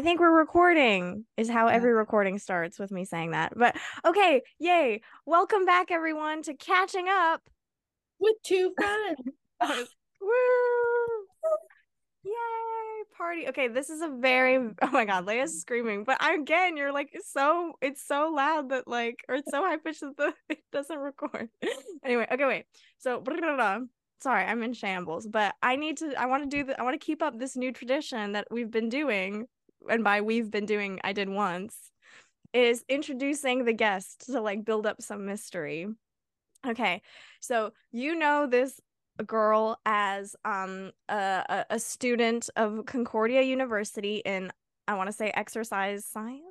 I think we're recording is how every recording starts, with me saying that. But okay, yay. Welcome back, everyone, to Catching Up With Two Friends. Woo! Yay! Party. Okay, this is a very... Oh my god, Leia's screaming. But again, you're like, it's so loud that like... Or it's so high-pitched that it doesn't record. Anyway, okay, wait. So... Sorry, I'm in shambles. But I want to keep up this new tradition that we've been doing. And by we've been doing, I did once, is introducing the guest to like build up some mystery. Okay, so you know this girl as a student of Concordia University in, I want to say, exercise science.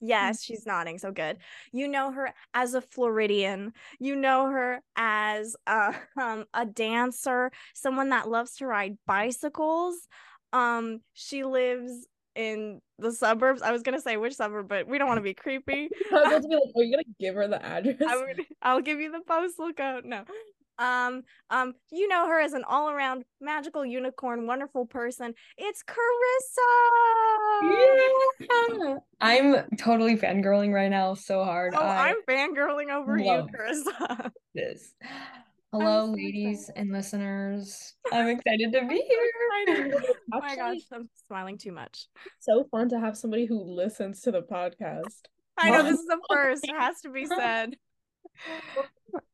Yes, she's nodding, so good. You know her as a Floridian. You know her as a dancer, someone that loves to ride bicycles. She lives in the suburbs. I was gonna say which suburb, but we don't want to be creepy. I was about to be like, are you gonna give her the address? I'll give you the postal code. No. You know her as an all-around magical unicorn, wonderful person. It's Carissa. Yeah. I'm totally fangirling right now, so hard. Oh, I'm fangirling over you, Carissa. This. Hello, ladies and listeners. I'm excited to be here. Oh my gosh, I'm smiling too much. So fun to have somebody who listens to the podcast. I know, this is the first. It has to be said.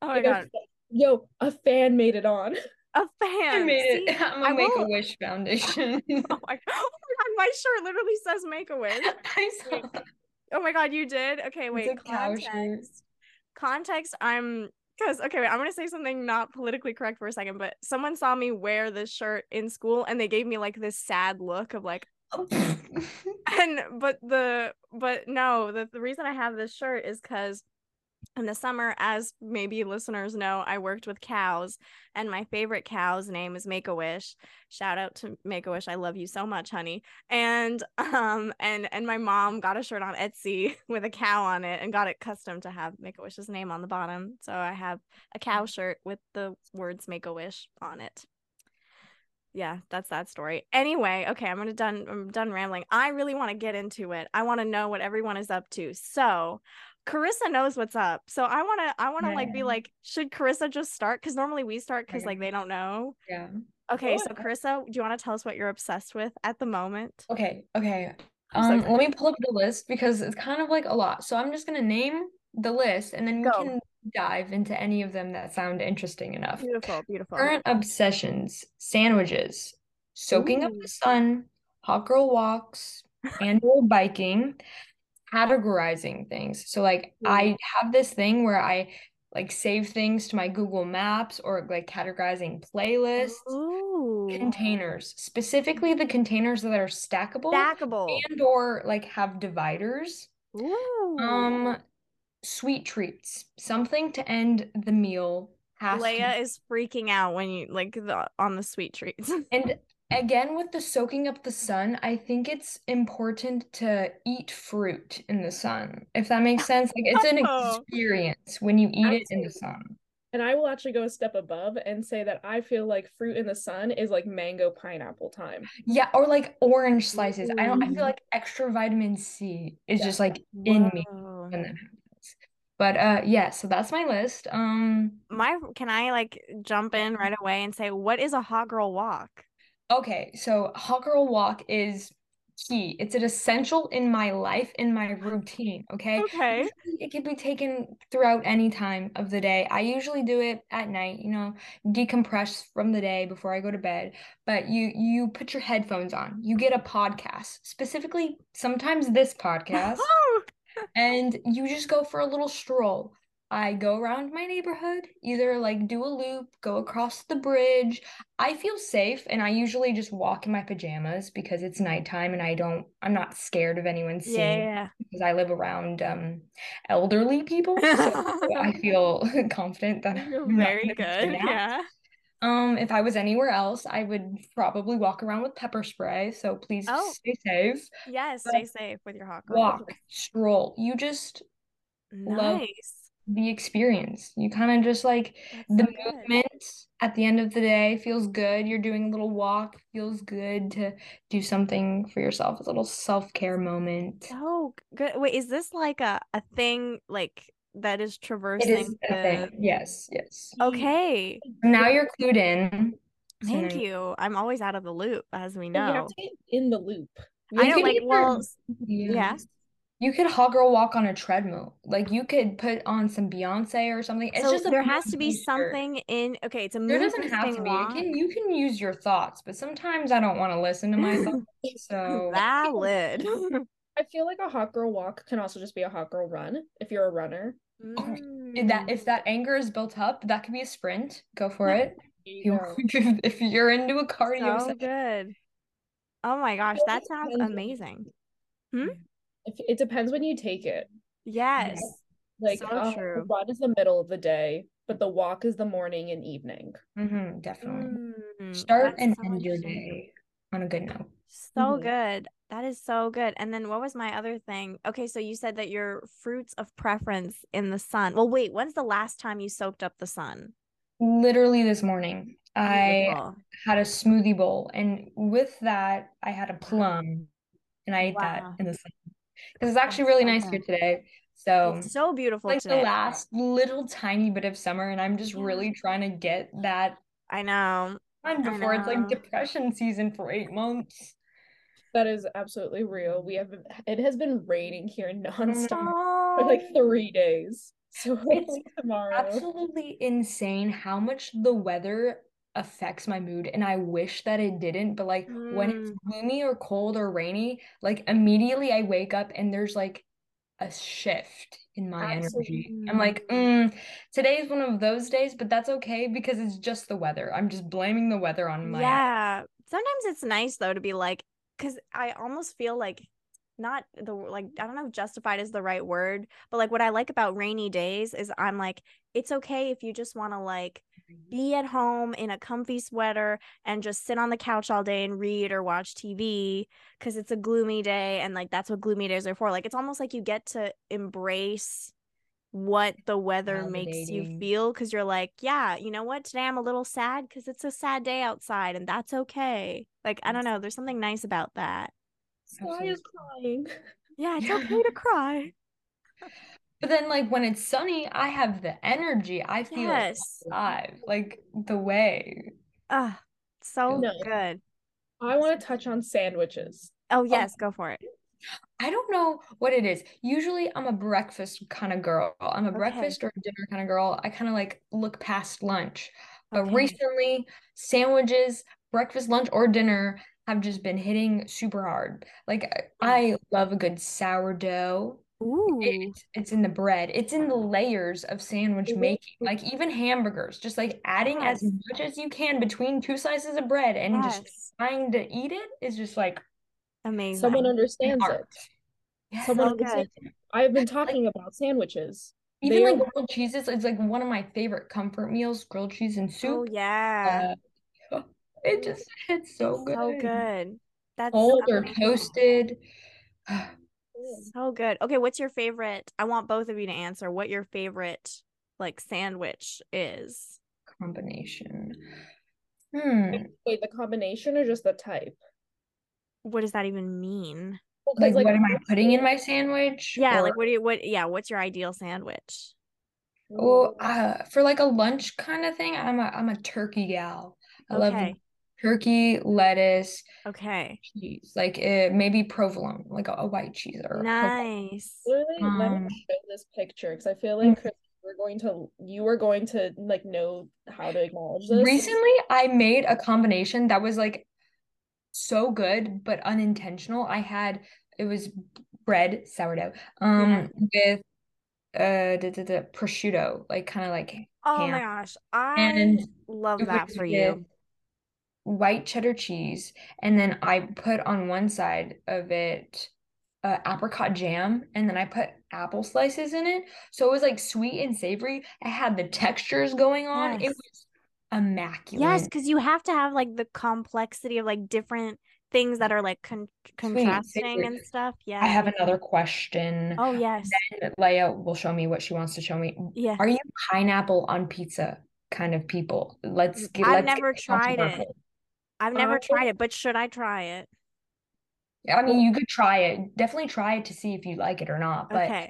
Oh my god. Yo, a fan made it on. A fan. I made it. I'm a Make-A-Wish Foundation. Oh my god, my shirt literally says Make-A-Wish. I saw that. Oh my god, you did? Okay, wait. Context, I'm going to say something not politically correct for a second, but someone saw me wear this shirt in school and they gave me like this sad look of like, oh. The reason I have this shirt is because in the summer, as maybe listeners know, I worked with cows, and my favorite cow's name is Make-A-Wish. Shout out to Make-A-Wish. I love you so much, honey. And my mom got a shirt on Etsy with a cow on it and got it custom to have Make-A-Wish's name on the bottom. So I have a cow shirt with the words Make-A-Wish on it. Yeah, that's that story. Anyway, okay, I'm done rambling. I really want to get into it. I want to know what everyone is up to. So Carissa knows what's up, so I want to like be like, should Carissa just start? Because normally we start because like they don't know. Yeah. Okay, so Carissa, do you want to tell us what you're obsessed with at the moment? Okay. Let me pull up the list because it's kind of like a lot. So I'm just gonna name the list, and then we can dive into any of them that sound interesting enough. Beautiful. Current obsessions: sandwiches, soaking up the sun, hot girl walks, annual biking. Categorizing things. So like I have this thing where I like save things to my Google Maps or like categorizing playlists. Ooh. Containers, specifically the containers that are stackable and or like have dividers. Ooh. Sweet treats, something to end the meal. Leia is freaking out when you like on the sweet treats. And again, with the soaking up the sun, I think it's important to eat fruit in the sun, if that makes sense. Like, it's an experience when you eat it in the sun. And I will actually go a step above and say that I feel like fruit in the sun is like mango pineapple time. Yeah, or like orange slices. Ooh. I feel like extra vitamin C is just like in me when that happens. But so that's my list. Can I like jump in right away and say, what is a hot girl walk? Okay, so hot girl walk is key. It's an essential in my life, in my routine, okay? Okay. It can be taken throughout any time of the day. I usually do it at night, you know, decompress from the day before I go to bed. But you put your headphones on. You get a podcast, specifically sometimes this podcast, and you just go for a little stroll. I go around my neighborhood, either like do a loop, go across the bridge. I feel safe, and I usually just walk in my pajamas because it's nighttime and I'm not scared of anyone seeing me because I live around elderly people. So I feel confident that I'm very good. Yeah. If I was anywhere else, I would probably walk around with pepper spray. So please stay safe. Yes, stay safe with your hot girl. Walk, stroll. You just love the experience. You kind of just like movement at the end of the day feels good. You're doing a little walk, feels good to do something for yourself, a little self-care moment. Oh, good. Wait, is this like a thing like that is traversing? It is a thing. Yes. Okay. Now you're clued in. Thank you. I'm always out of the loop, as we know. You have to get in the loop. I don't like, well, yeah. You could hot girl walk on a treadmill. Like, you could put on some Beyonce or something. It's so just there has to be something in. Okay, it's a movie. There doesn't have to be. You can use your thoughts, but sometimes I don't want to listen to myself. So valid. I feel like a hot girl walk can also just be a hot girl run if you're a runner. Mm. If that anger is built up, that could be a sprint. Go for it. If you're into a cardio. So good. Oh my gosh, that sounds amazing. Hmm. It depends when you take it. Yes. Like, so true. The run is the middle of the day, but the walk is the morning and evening. Mm-hmm, definitely. Mm-hmm. Start and end your day on a good note. So good. That is so good. And then what was my other thing? Okay, so you said that your fruits of preference in the sun. Well, wait, when's the last time you soaked up the sun? Literally this morning. Beautiful. I had a smoothie bowl, and with that, I had a plum, and I ate that in the sun. Because it's actually really nice here today. So it's so beautiful. Like today. The last little tiny bit of summer, and I'm just really trying to get that. I know. Before it's like depression season for 8 months. That is absolutely real. It has been raining here nonstop for like 3 days. So it's tomorrow. Absolutely insane how much the weather affects my mood, and I wish that it didn't, but like when it's gloomy or cold or rainy, like immediately I wake up and there's like a shift in my energy. I'm like, today's one of those days, but that's okay because it's just the weather. I'm just blaming the weather on my energy. Sometimes it's nice though to be like, because I almost feel like I don't know if justified is the right word, but like what I like about rainy days is I'm like, it's okay if you just want to like be at home in a comfy sweater and just sit on the couch all day and read or watch TV because it's a gloomy day, and like that's what gloomy days are for. Like it's almost like you get to embrace what the weather makes you feel, because you're like, yeah, you know what, today I'm a little sad because it's a sad day outside, and that's okay. Like, I don't know, there's something nice about that. Why are you crying? Yeah, it's okay to cry. But then, like, when it's sunny, I have the energy. I feel alive. Like, the way. Good. I want to touch on sandwiches. Oh, yes. Go for it. I don't know what it is. Usually, I'm a breakfast kind of girl. I'm a breakfast or dinner kind of girl. I kind of, like, look past lunch. But recently, sandwiches, breakfast, lunch, or dinner have just been hitting super hard. Like, I love a good sourdough. Ooh. It's in the bread. It's in the layers of sandwich making. Like even hamburgers, just like adding as much as you can between two slices of bread and just trying to eat it is just like amazing. Someone understands it. Yes, someone understands it. I've been talking about sandwiches. Even grilled cheeses is like one of my favorite comfort meals. Grilled cheese and soup. Oh yeah. It just hits so good. So good. That's cold or toasted. So good. Okay, what's your favorite? I want both of you to answer what your favorite like sandwich is. Combination. Wait, the combination or just the type? What does that even mean? Like what am I putting in my sandwich? Yeah, or... like what's your ideal sandwich? Oh, for like a lunch kind of thing, I'm a turkey gal. I love turkey, lettuce, cheese, like maybe provolone, like a white cheese or nice. Literally, let me show this picture because I feel like Chris, you were going to like know how to acknowledge this. Recently, I made a combination that was like so good but unintentional. It was bread sourdough with prosciutto, like kind of like ham. My gosh, I love that for you. White cheddar cheese, and then I put on one side of it apricot jam, and then I put apple slices in it, so it was like sweet and savory. I had the textures going on. It was immaculate. Yes, because you have to have like the complexity of like different things that are like contrasting Sweet. And stuff. Yeah. I have another question. Oh, yes. Then Leia will show me what she wants to show me. Yeah. Are you pineapple on pizza kind of people? I've never tried it, but should I try it? I mean, you could try it. Definitely try it to see if you like it or not. But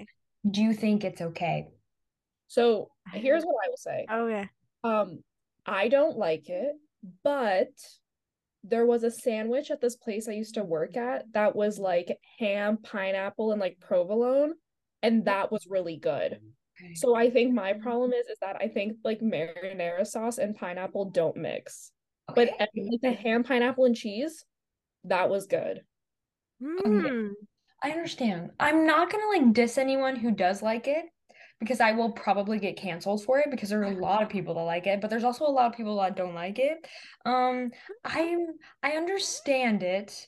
do you think it's okay? So here's what I will say. Oh, yeah. I don't like it, but there was a sandwich at this place I used to work at that was like ham, pineapple, and like provolone, and that was really good. Okay. So I think my problem is that I think like marinara sauce and pineapple don't mix. Okay. But like the ham, pineapple, and cheese, that was good. Okay. I understand. I'm not gonna like diss anyone who does like it, because I will probably get canceled for it, because there are a lot of people that like it, but there's also a lot of people that don't like it. I understand it.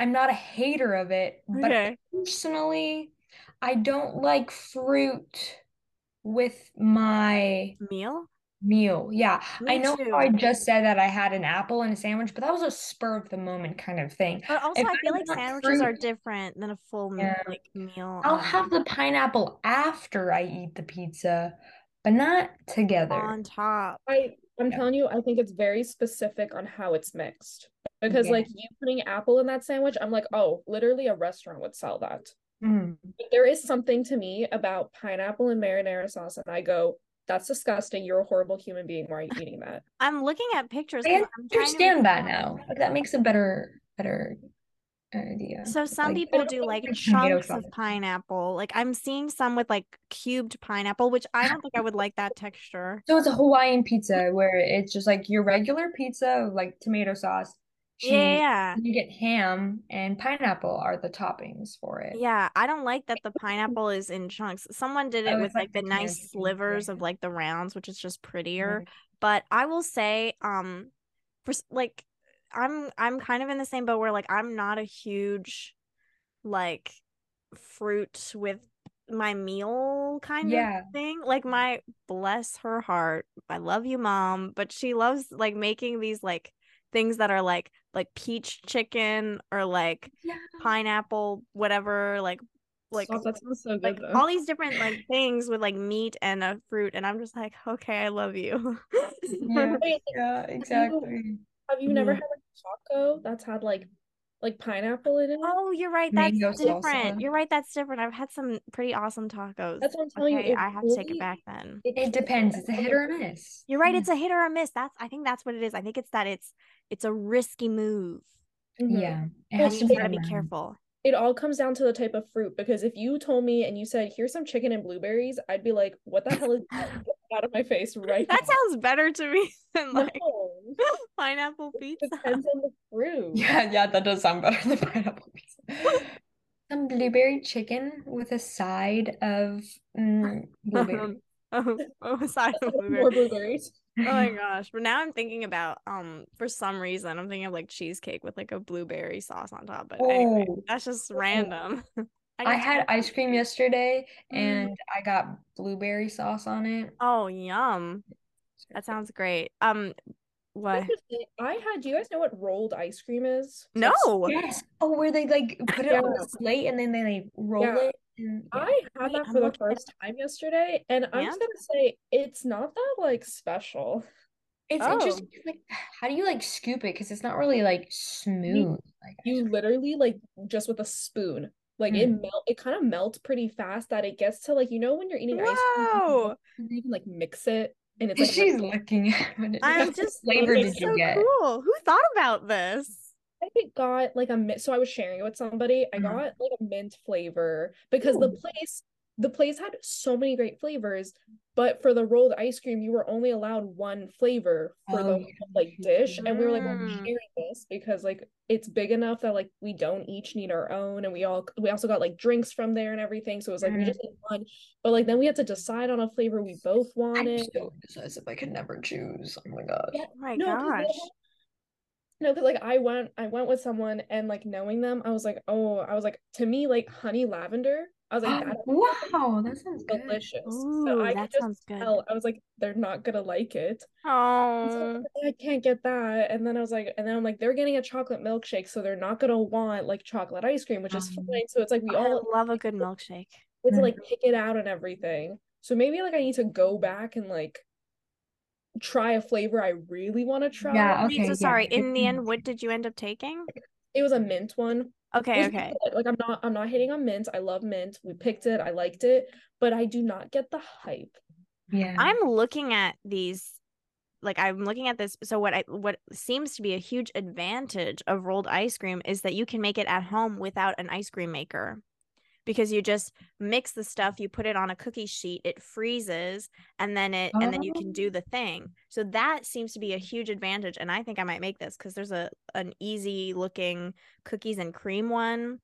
I'm not a hater of it, but personally, I don't like fruit with my meal. Yeah. Me I know too. How I just said that I had an apple and a sandwich, but that was a spur of the moment kind of thing. But also I feel like sandwiches are different than a full meal. I'll have the pineapple after I eat the pizza, but not together. On top. I'm telling you, I think it's very specific on how it's mixed. Because like you putting apple in that sandwich, I'm like, oh, literally a restaurant would sell that. Mm. But there is something to me about pineapple and marinara sauce, and I go, that's disgusting. You're a horrible human being. Why are you eating that? I'm looking at pictures. I understand that now. That makes a better idea. So some people do like chunks of pineapple. Like I'm seeing some with like cubed pineapple, which I don't think I would like that texture. So it's a Hawaiian pizza where it's just like your regular pizza, like tomato sauce. You get ham and pineapple are the toppings for it. Yeah, I don't like that the pineapple is in chunks. Someone did it with like the nice slivers of like the rounds, which is just prettier. Mm-hmm. But I will say, for, like, I'm kind of in the same boat where like I'm not a huge like fruit with my meal kind of thing. Like my, bless her heart, I love you, Mom, but she loves like making these like things that are like peach chicken or like pineapple whatever like oh, that sounds so good, like all these different like things with like meat and a fruit, and I'm just like, okay, I love you. yeah exactly. Have you never had a taco that's had like pineapple in it? Oh, you're right. That's Mango different. Salsa. You're right. That's different. I've had some pretty awesome tacos. That's what I'm telling you. I have to take it back then. It depends. It's a hit or a miss. You're right. It's a hit or a miss. I think that's what it is. I think it's that it's a risky move. Mm-hmm. Yeah. You gotta be careful. It all comes down to the type of fruit, because if you told me and you said, here's some chicken and blueberries, I'd be like, what the hell is that? Get out of my face right now. That sounds better to me than like pineapple pizza. It depends on the fruit. Yeah, that does sound better than pineapple pizza. Some blueberry chicken with a side of blueberry. A side of blueberry. More blueberries. Oh my gosh. But now I'm thinking about for some reason I'm thinking of like cheesecake with like a blueberry sauce on top, but anyway, that's just random. I had ice cream yesterday and I got blueberry sauce on it. Oh, yum. That sounds great. What do you guys know what rolled ice cream is? No. Yes. Oh, where they like put it on the slate and then they like roll it. I had that for the first time yesterday, and I'm just gonna say it's not that like special. It's interesting. Like, how do you like scoop it? Because it's not really like smooth. Like, you literally like just with a spoon, like it kind of melts pretty fast. That it gets to like, you know when you're eating ice cream, you can like mix it, and it's like she's looking at it. I'm just flavor did you get? Cool. Who thought about this? I got like a mint, so I was sharing it with somebody. I got like a mint flavor because the place had so many great flavors, but for the rolled ice cream, you were only allowed one flavor for the like dish, and we were like, I'm sharing this because like it's big enough that like we don't each need our own, and we also got like drinks from there and everything, so it was like we just had one, but like then we had to decide on a flavor we both wanted. I'm so indecisive. I could never choose. Oh my gosh. Yeah, gosh. No, because like I went with someone, and like knowing them, I was like, to me, like honey lavender, I was like, wow, that sounds delicious. Ooh, so I could just tell. I was like, they're not gonna like it. Oh, so I can't get that. And then I was like, and then I'm like, they're getting a chocolate milkshake, so they're not gonna want like chocolate ice cream, which is fine. So it's like we all love a good milkshake. We have to like pick it out and everything. So maybe like I need to go back and like try a flavor I really want to try. Yeah. Okay, so sorry. In the end, what did you end up taking? It was a mint one. Okay. Good. Like I'm not hating on mint. I love mint. We picked it. I liked it, but I do not get the hype. Yeah. I'm looking at these, like I'm looking at this. So what seems to be a huge advantage of rolled ice cream is that you can make it at home without an ice cream maker, because you just mix the stuff, you put it on a cookie sheet, it freezes, and then then you can do the thing. So that seems to be a huge advantage, and I think I might make this because there's an easy looking cookies and cream one.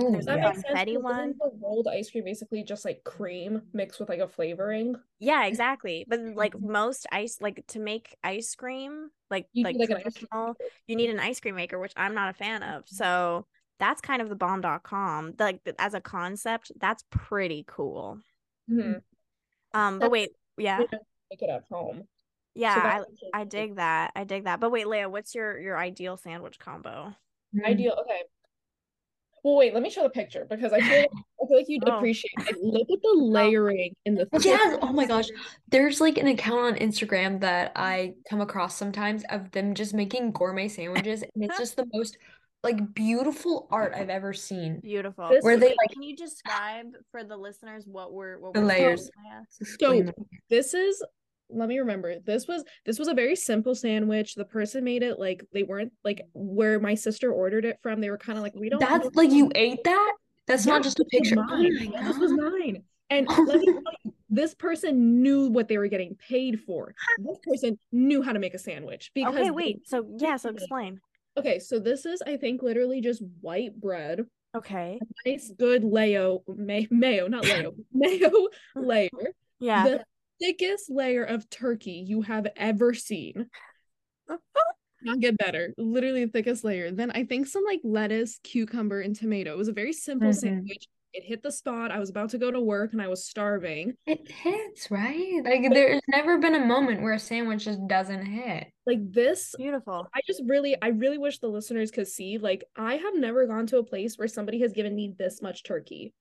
Ooh, there's a confetti one. The rolled ice cream basically just like cream mixed with like a flavoring. Yeah, exactly. But like most to make ice cream, you need an ice cream maker, which I'm not a fan of. So that's kind of the bomb.com, like as a concept. That's pretty cool. Mm-hmm. But wait, yeah, make it at home. Yeah, so I dig that. I dig that. But wait, Leia, what's your ideal sandwich combo? Ideal, okay. Well, wait, let me show the picture because I feel like you'd appreciate it. Look at the layering in the thing. Yes. Oh my gosh. There's like an account on Instagram that I come across sometimes of them just making gourmet sandwiches, and it's just the most like beautiful art I've ever seen. Beautiful. Can you describe for the listeners what were the layers? So this is, let me remember. This was a very simple sandwich. The person made it like they weren't like where my sister ordered it from. They were kind of like, we don't. That's like you ate that. That's not just a picture. This was mine. And let me tell you, this person knew what they were getting paid for. This person knew how to make a sandwich. Because okay, wait. So explain. Okay, so this is, I think, literally just white bread. Okay. A nice, good mayo layer. Yeah. The thickest layer of turkey you have ever seen. Not get better. Literally the thickest layer. Then I think some, like, lettuce, cucumber, and tomato. It was a very simple sandwich. It hit the spot. I was about to go to work, and I was starving. It hits, right? Like, there's never been a moment where a sandwich just doesn't hit. Like this, beautiful. I really wish the listeners could see, like, I have never gone to a place where somebody has given me this much turkey.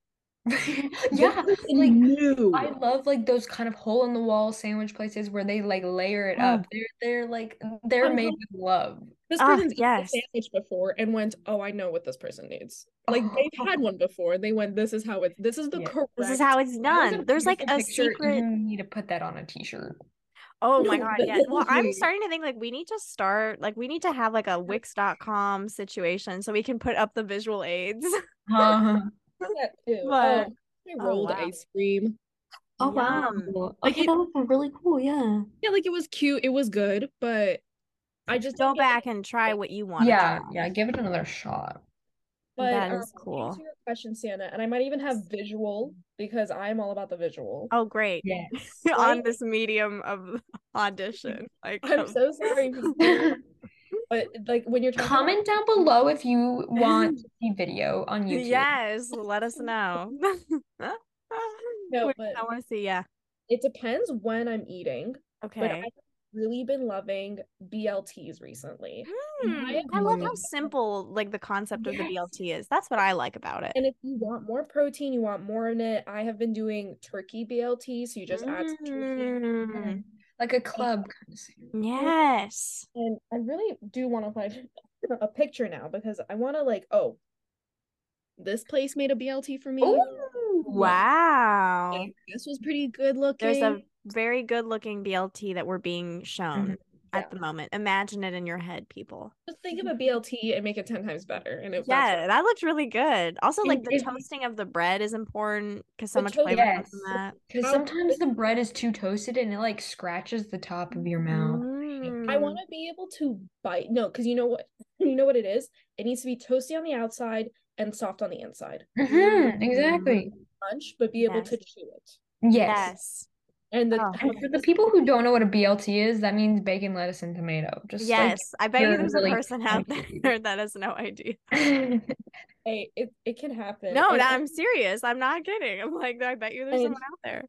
Yeah, like new. I love like those kind of hole in the wall sandwich places where they like layer it up. They're made with love. This person's eaten a sandwich before and went, "Oh, I know what this person needs." Like they've had one before. They went, "This is how it's This is how it's done." There's like a secret. You need to put that on a t-shirt. Oh my God, yeah. Well, I'm starting to think like we need to have like a Wix.com situation so we can put up the visual aids. That too. But, I rolled ice cream. Oh wow. Like that was really cool, yeah. Yeah, like it was cute, it was good, but I just go back and try what you want. Yeah, give it another shot. But that is cool. To answer your question, Sienna, and I might even have visual because I'm all about the visual. Oh great. Yes. On this medium of audition. Like I'm so sorry. But like when you're talking, comment down below if you want to see video on YouTube. Yes, let us know. No, but I want to see. Yeah, it depends when I'm eating. Okay, but I've really been loving BLTs recently. I love how simple like the concept of the BLT is. That's what I like about it. And if you want more protein, you want more in it. I have been doing turkey BLT, so you just add some turkey. And like a club kind of thing. Yes. And I really do want to find a picture now because I want to like, this place made a BLT for me. Ooh, wow. And this was pretty good looking. There's a very good looking BLT that we're being shown at the moment. Imagine it in your head, people. Just think of a BLT and make it 10 times better. And that looked really good. Also, like the toasting of the bread is important because so much flavor comes from that. Because sometimes the bread is too toasted and it like scratches the top of your mouth. I want to be able to bite. No, because you know what it is. It needs to be toasty on the outside and soft on the inside. Mm-hmm, exactly. Crunch, but be able to chew it. Yes. And for the people who don't know what a BLT is, that means bacon, lettuce, and tomato. Just I bet you there's a person out there that has no idea. Hey, it can happen. No, I'm serious. I'm not kidding. I'm like, I bet you there's someone out there.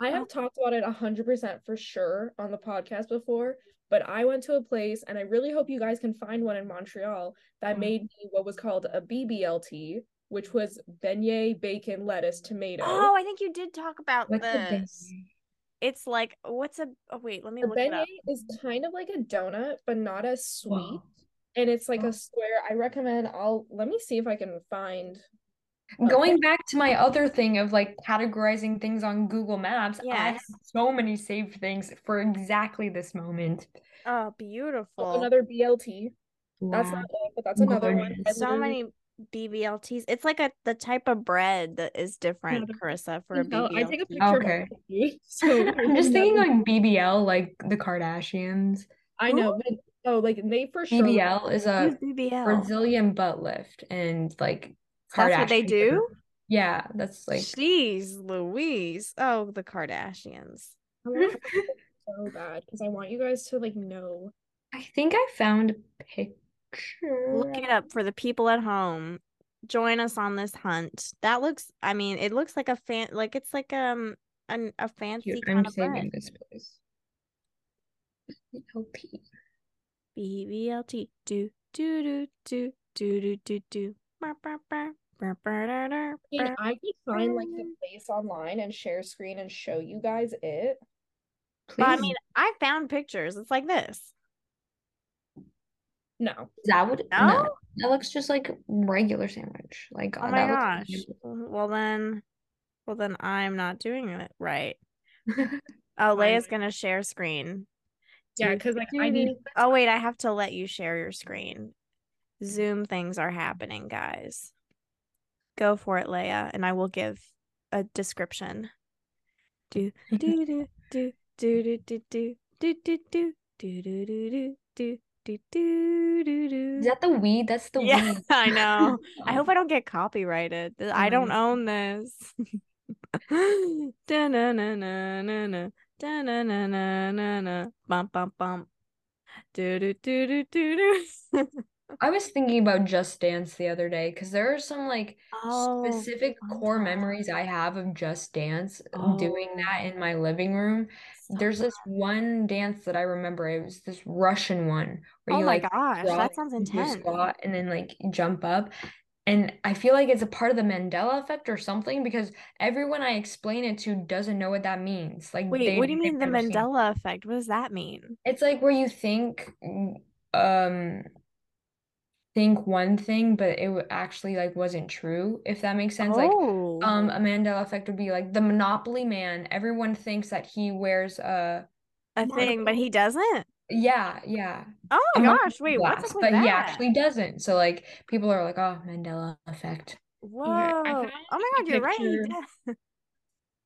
I have talked about it 100% for sure on the podcast before, but I went to a place, and I really hope you guys can find one in Montreal that made me what was called a BBLT, which was beignet, bacon, lettuce, tomato. Oh, I think you did talk about this. It's like, look it up. Beignet is kind of like a donut, but not as sweet. Whoa. And it's like a square. I recommend, let me see if I can find. Going back to my other thing of like categorizing things on Google Maps, yes. I have so many saved things for exactly this moment. Oh, beautiful. Oh, another BLT. Wow. That's not it, but that's another one. So many BBLTs. It's like the type of bread that is different, Carissa, for a BBLT. I take a picture of it. So I'm just thinking like BBL, like the Kardashians. I know, but they for sure. BBL is a Brazilian butt lift, and like that's what they do. Yeah, that's like. Jeez, Louise! Oh, the Kardashians. So bad because I want you guys to like know. I think I found a picture. Look it up for the people at home. Join us on this hunt. That looks. I mean, it looks like a fancy kind of bread. I'm saving this place. BBLT. BBLT. Do do do do do do do do. I could find like the place online and share screen and show you guys it. Please. I mean, I found pictures. It's like this. No, no. That looks just like regular sandwich. Like, oh my gosh. Well then, I'm not doing it right. Leia's gonna share screen. Yeah, because like I need. Oh wait, I have to let you share your screen. Zoom things are happening, guys. Go for it, Leia, and I will give a description. Do do do do do do do do do do do do do do do do do. Is that the weed? That's the weed. I know. I hope I don't get copyrighted. I don't own this. Da na na na na na da na na na na na bump bump bump. Do do do do do do. I was thinking about Just Dance the other day because there are some like specific core memories I have of Just Dance doing that in my living room. So there's this one dance that I remember. It was this Russian one where you like that sounds intense. Squat and then like jump up. And I feel like it's a part of the Mandela Effect or something because everyone I explain it to doesn't know what that means. Like, wait, what do you mean the Mandela Effect? What does that mean? It's like where you think one thing but it actually like wasn't true, if that makes sense. Like a Mandela Effect would be like the Monopoly man. Everyone thinks that he wears a thing but he doesn't. Yeah Oh gosh, wait, what's up with that? He actually doesn't. So like people are like, oh, Mandela Effect. Whoa. Oh my god, you're right.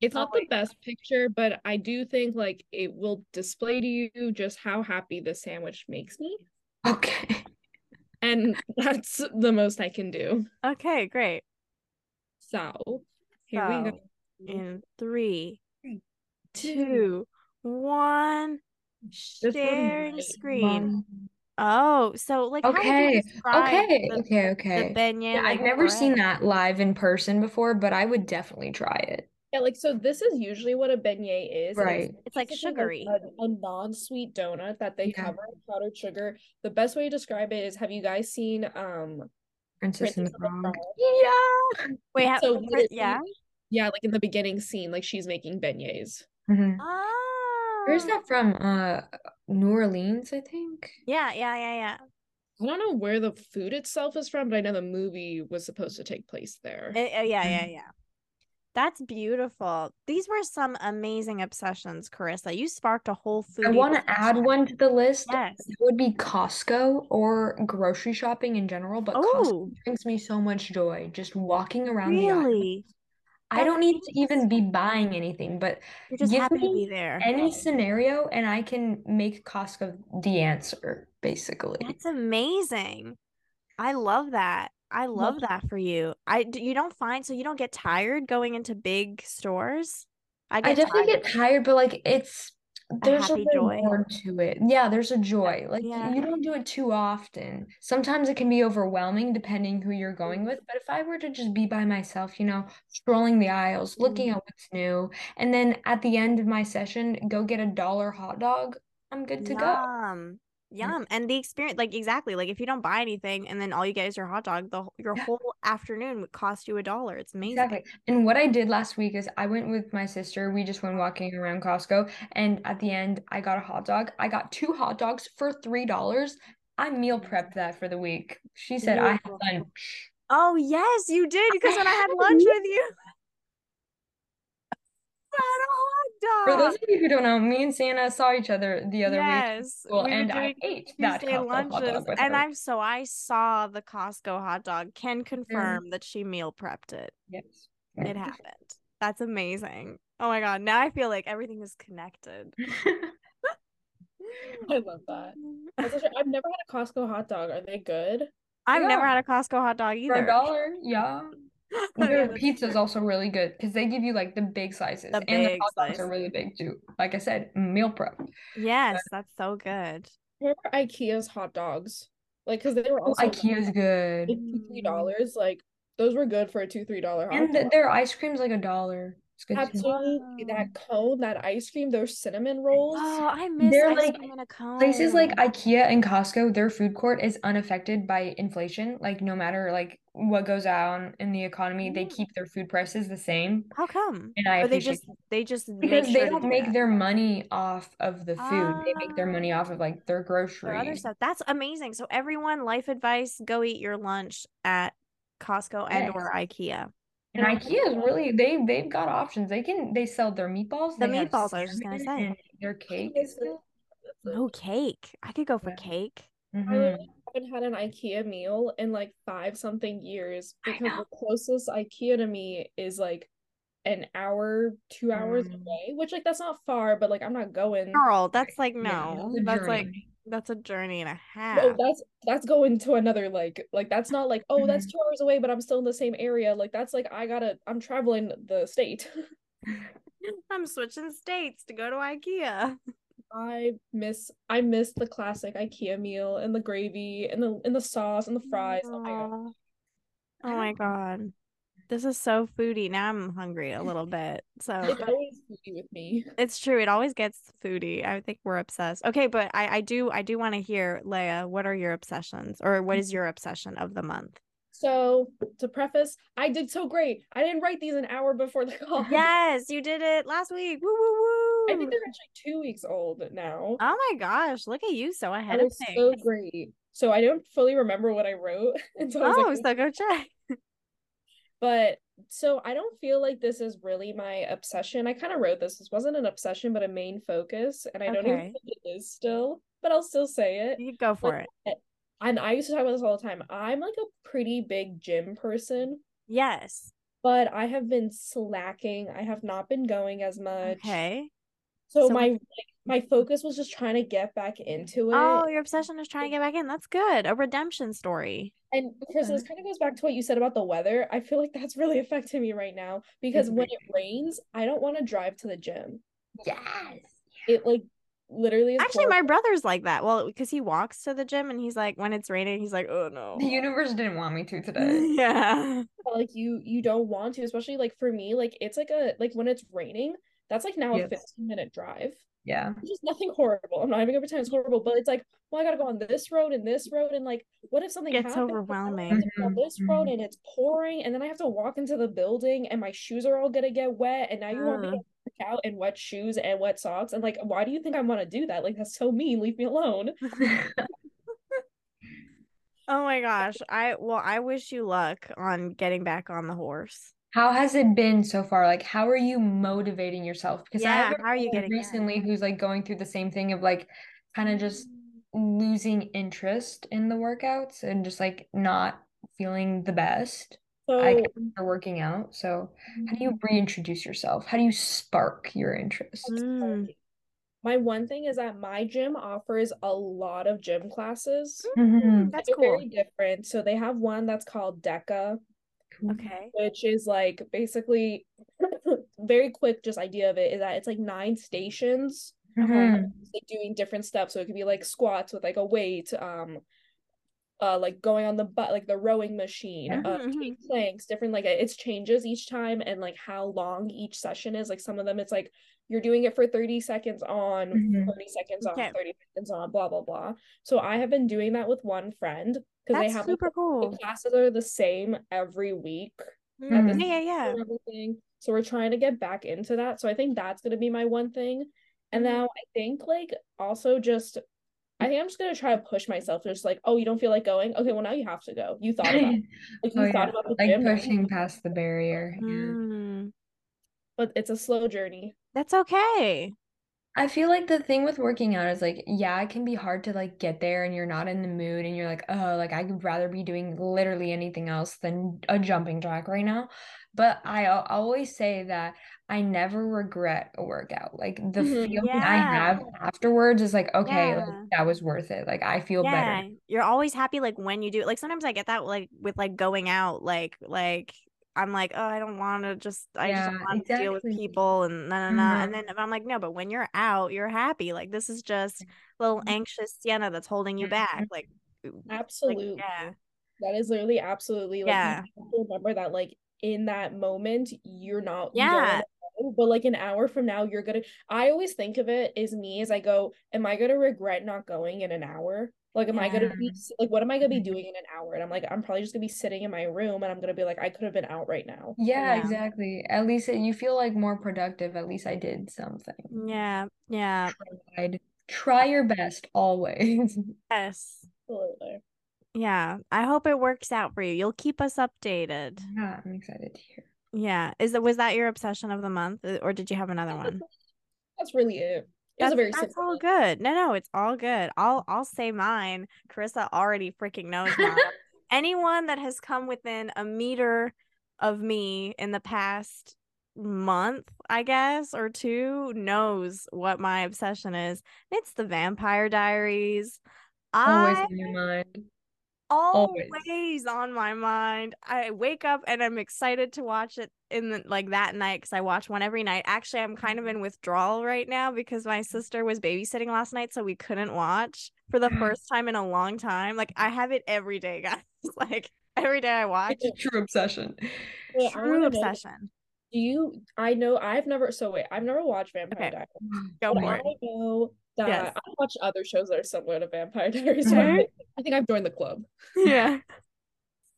It's not the best picture, but I do think like it will display to you just how happy this sandwich makes me. Okay. And that's the most I can do. Okay, great. So, here we go. In 3, 2, 1, sharing screen. Oh, so like how do you describe okay. The beignet, yeah, like, I've never seen that live in person before, but I would definitely try it. Yeah, like so this is usually what a beignet is. Right. It's like sugary. A non-sweet donut that they cover in powdered sugar. The best way to describe it is, have you guys seen Princess and the Frog? Yeah. Wait, yeah, like in the beginning scene, like she's making beignets. Mm-hmm. Oh. Where's that from? New Orleans, I think. Yeah. I don't know where the food itself is from, but I know the movie was supposed to take place there. Yeah. That's beautiful. These were some amazing obsessions, Carissa. You sparked a whole food. I want to add one to the list. Yes. It would be Costco or grocery shopping in general, but Costco brings me so much joy just walking around the aisle. Really? I don't need to even be buying anything, but you're just happy to be there. Any scenario, and I can make Costco the answer, basically. That's amazing. I love that. I love that for you. You don't get tired going into big stores? I definitely get tired, but like it's there's a joy more to it. Yeah, there's a joy. Like you don't do it too often. Sometimes it can be overwhelming depending who you're going with. But if I were to just be by myself, you know, strolling the aisles, looking at what's new, and then at the end of my session, go get $1 hot dog, I'm good to go. Yum. And the experience, like, exactly, like if you don't buy anything and then all you get is your hot dog, your whole afternoon would cost you $1. It's amazing. Exactly. And what I did last week is I went with my sister. We just went walking around Costco, and at the end I got a hot dog. I got 2 hot dogs for $3. I meal prepped that for the week. She said I had lunch. Oh yes, you did, because when I had lunch with you, hot dog. For those of you who don't know, me and Santa saw each other the other week. Well, we and I ate that Costco hot dog with her. I saw the Costco hot dog. Can confirm that she meal prepped it. Yes, it happened. That's amazing. Oh my god! Now I feel like everything is connected. I love that. I've never had a Costco hot dog. Are they good? I've never had a Costco hot dog either. For $1, yeah. Their pizza is also really good because they give you like the big slices, and the hot dogs are really big too. Like I said, meal prep. Yes, that's so good. Remember IKEA's hot dogs? Like, because they were also IKEA's good. $3, like those were good for a $2-3 hot dog. And their ice cream's like $1. Absolutely, that cone, that ice cream, those cinnamon rolls. Oh, I miss ice cream in a cone. Places like IKEA and Costco, their food court is unaffected by inflation. Like, no matter like what goes on in the economy, they keep their food prices the same. How come? And I they just because they don't make their money off of the food. They make their money off of like their grocery, their other stuff. That's amazing. So everyone, life advice: go eat your lunch at Costco and or IKEA. And IKEA is really, they've got options. They sell their meatballs. The meatballs, I was just gonna say. Their cake. No cake. I could go for cake. Mm-hmm. I haven't had an IKEA meal in like 5-something years because the closest IKEA to me is like an hour, 2 hours away. Which, like, that's not far, but like I'm not going. Girl, that's like that's a journey and a half. No, that's going to another like that's not like, oh, that's 2 hours away, but I'm still in the same area. Like, that's like I'm traveling the state. I'm switching states to go to IKEA. I miss the classic IKEA meal and the gravy and the sauce and the fries. Aww. Oh my god. This is so foodie. Now I'm hungry a little bit. So it's always foodie with me. It's true. It always gets foodie. I think we're obsessed. Okay, but I do want to hear, Leia, what are your obsessions? Or what is your obsession of the month? So to preface, I did so great. I didn't write these an hour before the call. Yes, you did it last week. Woo, woo, woo. I think they're actually 2 weeks old now. Oh my gosh. Look at you. So ahead of things. So great. So I don't fully remember what I wrote. Until I was like, so go check. But so I don't feel like this is really my obsession. I kind of wrote this. This wasn't an obsession, but a main focus. And I don't even think it is still, but I'll still say it. You go for it. And I used to talk about this all the time. I'm like a pretty big gym person. Yes. But I have been slacking. I have not been going as much. Okay. So my focus was just trying to get back into it. Oh, your obsession is trying to get back in. That's good. A redemption story. And Chris, this kind of goes back to what you said about the weather. I feel like that's really affecting me right now because when it rains, I don't want to drive to the gym. Yes. It like literally is actually horrible. My brother's like that. Well, because he walks to the gym and he's like, when it's raining, he's like, oh no. The universe didn't want me to today. Yeah. But like you don't want to, especially like for me, like it's like when it's raining, that's like now a 15-minute drive. Yeah. It's just nothing horrible. I'm not even going to pretend it's horrible, but it's like, well, I got to go on this road. And like, what if something happens? It's overwhelming. On this road and it's pouring. And then I have to walk into the building and my shoes are all going to get wet. And now you want me to work out in wet shoes and wet socks. And like, why do you think I want to do that? Like, that's so mean. Leave me alone. Oh my gosh. I wish you luck on getting back on the horse. How has it been so far? Like, how are you motivating yourself? Because I have recently who's like going through the same thing of like kind of just losing interest in the workouts and just like not feeling the best after working out. So how do you reintroduce yourself? How do you spark your interest? My one thing is that my gym offers a lot of gym classes. Mm-hmm. That's cool. Very different. So they have one that's called DECA. Okay. Which is like basically very quick, just idea of it is that it's like 9 stations mm-hmm. Like doing different steps. So it could be like squats with like a weight, like going on the butt, like the rowing machine, doing planks, different, like it's changes each time, and like how long each session is. Like some of them it's like you're doing it for 30 seconds on, 30 seconds off, 30 seconds on, blah blah blah. So I have been doing that with one friend because they have super cool. The classes are the same every week. Everything. So we're trying to get back into that. So I think that's gonna be my one thing. And now I think like also just I'm just gonna try to push myself. Just like, oh, you don't feel like going? Okay, well now you have to go. You thought about it. Like, about the gym, pushing past the barrier. But it's a slow journey. That's okay. I feel like the thing with working out is like, yeah, it can be hard to like get there and you're not in the mood and you're like, oh, like I would rather be doing literally anything else than a jumping track right now. But I always say that I never regret a workout. Like the feeling I have afterwards is like, okay, like, that was worth it. Like I feel better. You're always happy like when you do it. Like sometimes I get that like with like going out, like I'm like, oh, I don't want to just, I just don't want to deal with people and and then I'm like, no, but when you're out, you're happy. Like this is just little anxious Sienna that's holding you back. Like absolutely, like, that is literally absolutely. Like, you have to remember that, like in that moment, you're not. But like an hour from now, you're gonna. I always think of it as me as I go. Am I gonna regret not going in an hour? Like, am I going to be, like, what am I going to be doing in an hour? And I'm like, I'm probably just going to be sitting in my room and I'm going to be like, I could have been out right now. Yeah, exactly. At least you feel like more productive. At least I did something. Yeah. Yeah. Try your best always. Yes. Absolutely. Yeah. I hope it works out for you. You'll keep us updated. Yeah. I'm excited to hear. Yeah. Was that your obsession of the month or did you have another one? That's really it. That's all good. No, it's all good. I'll say mine. Carissa already freaking knows mine. Anyone that has come within a meter of me in the past month, I guess, or two, knows what my obsession is. It's the Vampire Diaries. Always in your mind. Always on my mind. I wake up and I'm excited to watch it in the, like that night because I watch one every night. Actually, I'm kind of in withdrawal right now because my sister was babysitting last night, so we couldn't watch for the first time in a long time. Like I have it every day, guys. Like every day I watch. It's a true obsession. Wait, true obsession. Do you? I know. I've never watched Vampire Diaries. Go for it. I know that I watch other shows that are similar to Vampire Diaries. I think I've joined the club. Yeah.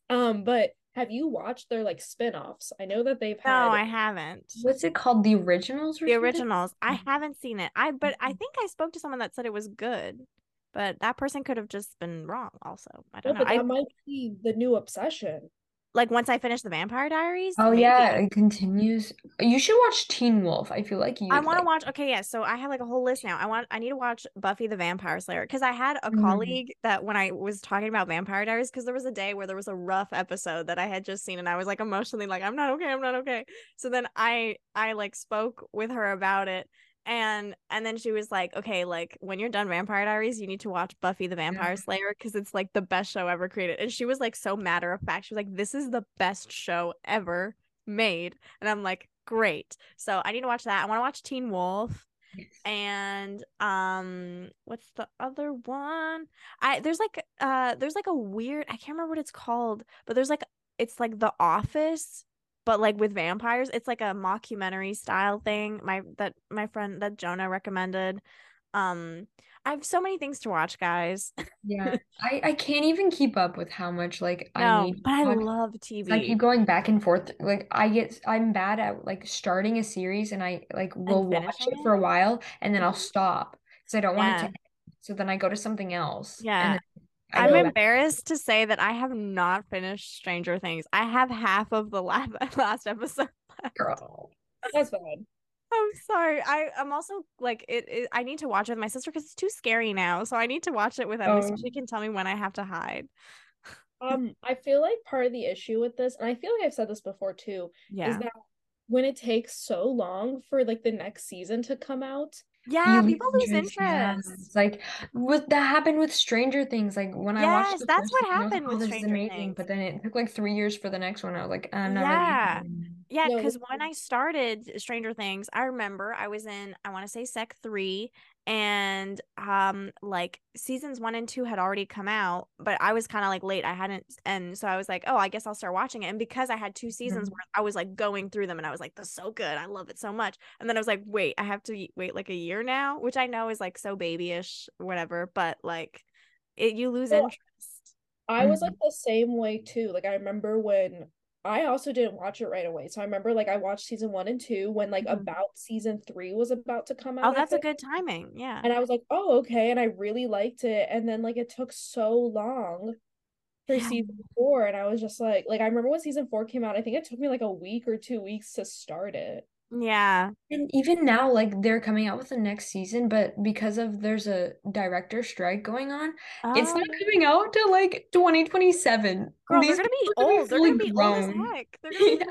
But have you watched their like spin-offs? I know that they've had. No, I haven't. What's it called? The Originals? The Originals. I haven't seen it. I think I spoke to someone that said it was good, but that person could have just been wrong also. I don't know. But that might be the new obsession. Like once I finish the Vampire Diaries. Oh maybe. Yeah, it continues. You should watch Teen Wolf. I feel like you. I want to watch. Okay, yeah. So I have like a whole list now. I need to watch Buffy the Vampire Slayer because I had a colleague that when I was talking about Vampire Diaries, because there was a day where there was a rough episode that I had just seen, and I was like emotionally like I'm not okay. So then I like spoke with her about it. And then she was like, okay, like when you're done Vampire Diaries, you need to watch Buffy the Vampire Slayer because it's like the best show ever created. And she was like so matter of fact. She was like, this is the best show ever made. And I'm like, great. So I need to watch that. I want to watch Teen Wolf. And what's the other one? There's like a weird, I can't remember what it's called, but there's like, it's like The Office. But like with vampires, it's like a mockumentary style thing. My friend that Jonah recommended. I have so many things to watch, guys. Yeah, I can't even keep up with how much like I need. But I love TV. I keep going back and forth. Like I'm bad at like starting a series, and I like will watch it for a while, and then I'll stop because I don't want it to end. So then I go to something else. Yeah. I'm embarrassed to say that I have not finished Stranger Things. I have half of the last episode left. Girl, that's bad. I'm sorry. I'm also like it. I need to watch it with my sister because it's too scary now. So I need to watch it with Emily so she can tell me when I have to hide. I feel like part of the issue with this, and I feel like I've said this before too, is that when it takes so long for like the next season to come out, Yeah, people lose interest. It's like what that happened with Stranger Things. Like when I watched that's what happened with Stranger Things. But then it took like 3 years for the next one. I was like, I'm not ready. Yeah, because when I started Stranger Things, I remember I was in, I want to say Sec 3, and like seasons 1 and 2 had already come out, but I was kind of like late. I hadn't, and so I was like, oh, I guess I'll start watching it. And because I had 2 seasons where I was like going through them, and I was like, that's so good. I love it so much. And then I was like, wait, I have to wait like a year now, which I know is like so babyish, whatever, but like it, you lose interest. I was like the same way too. Like I remember when I also didn't watch it right away. So I remember like I watched season 1 and 2 when like about season 3 was about to come out. Oh, that's a good timing. Yeah. And I was like, oh, okay. And I really liked it. And then like it took so long for season 4. And I was just like I remember when season 4 came out, I think it took me like a week or 2 weeks to start it. Yeah. And even now, like they're coming out with the next season, but because of there's a director strike going on, it's not coming out till like 2027. Girl, they're gonna be old. They're gonna be old as heck. They're gonna be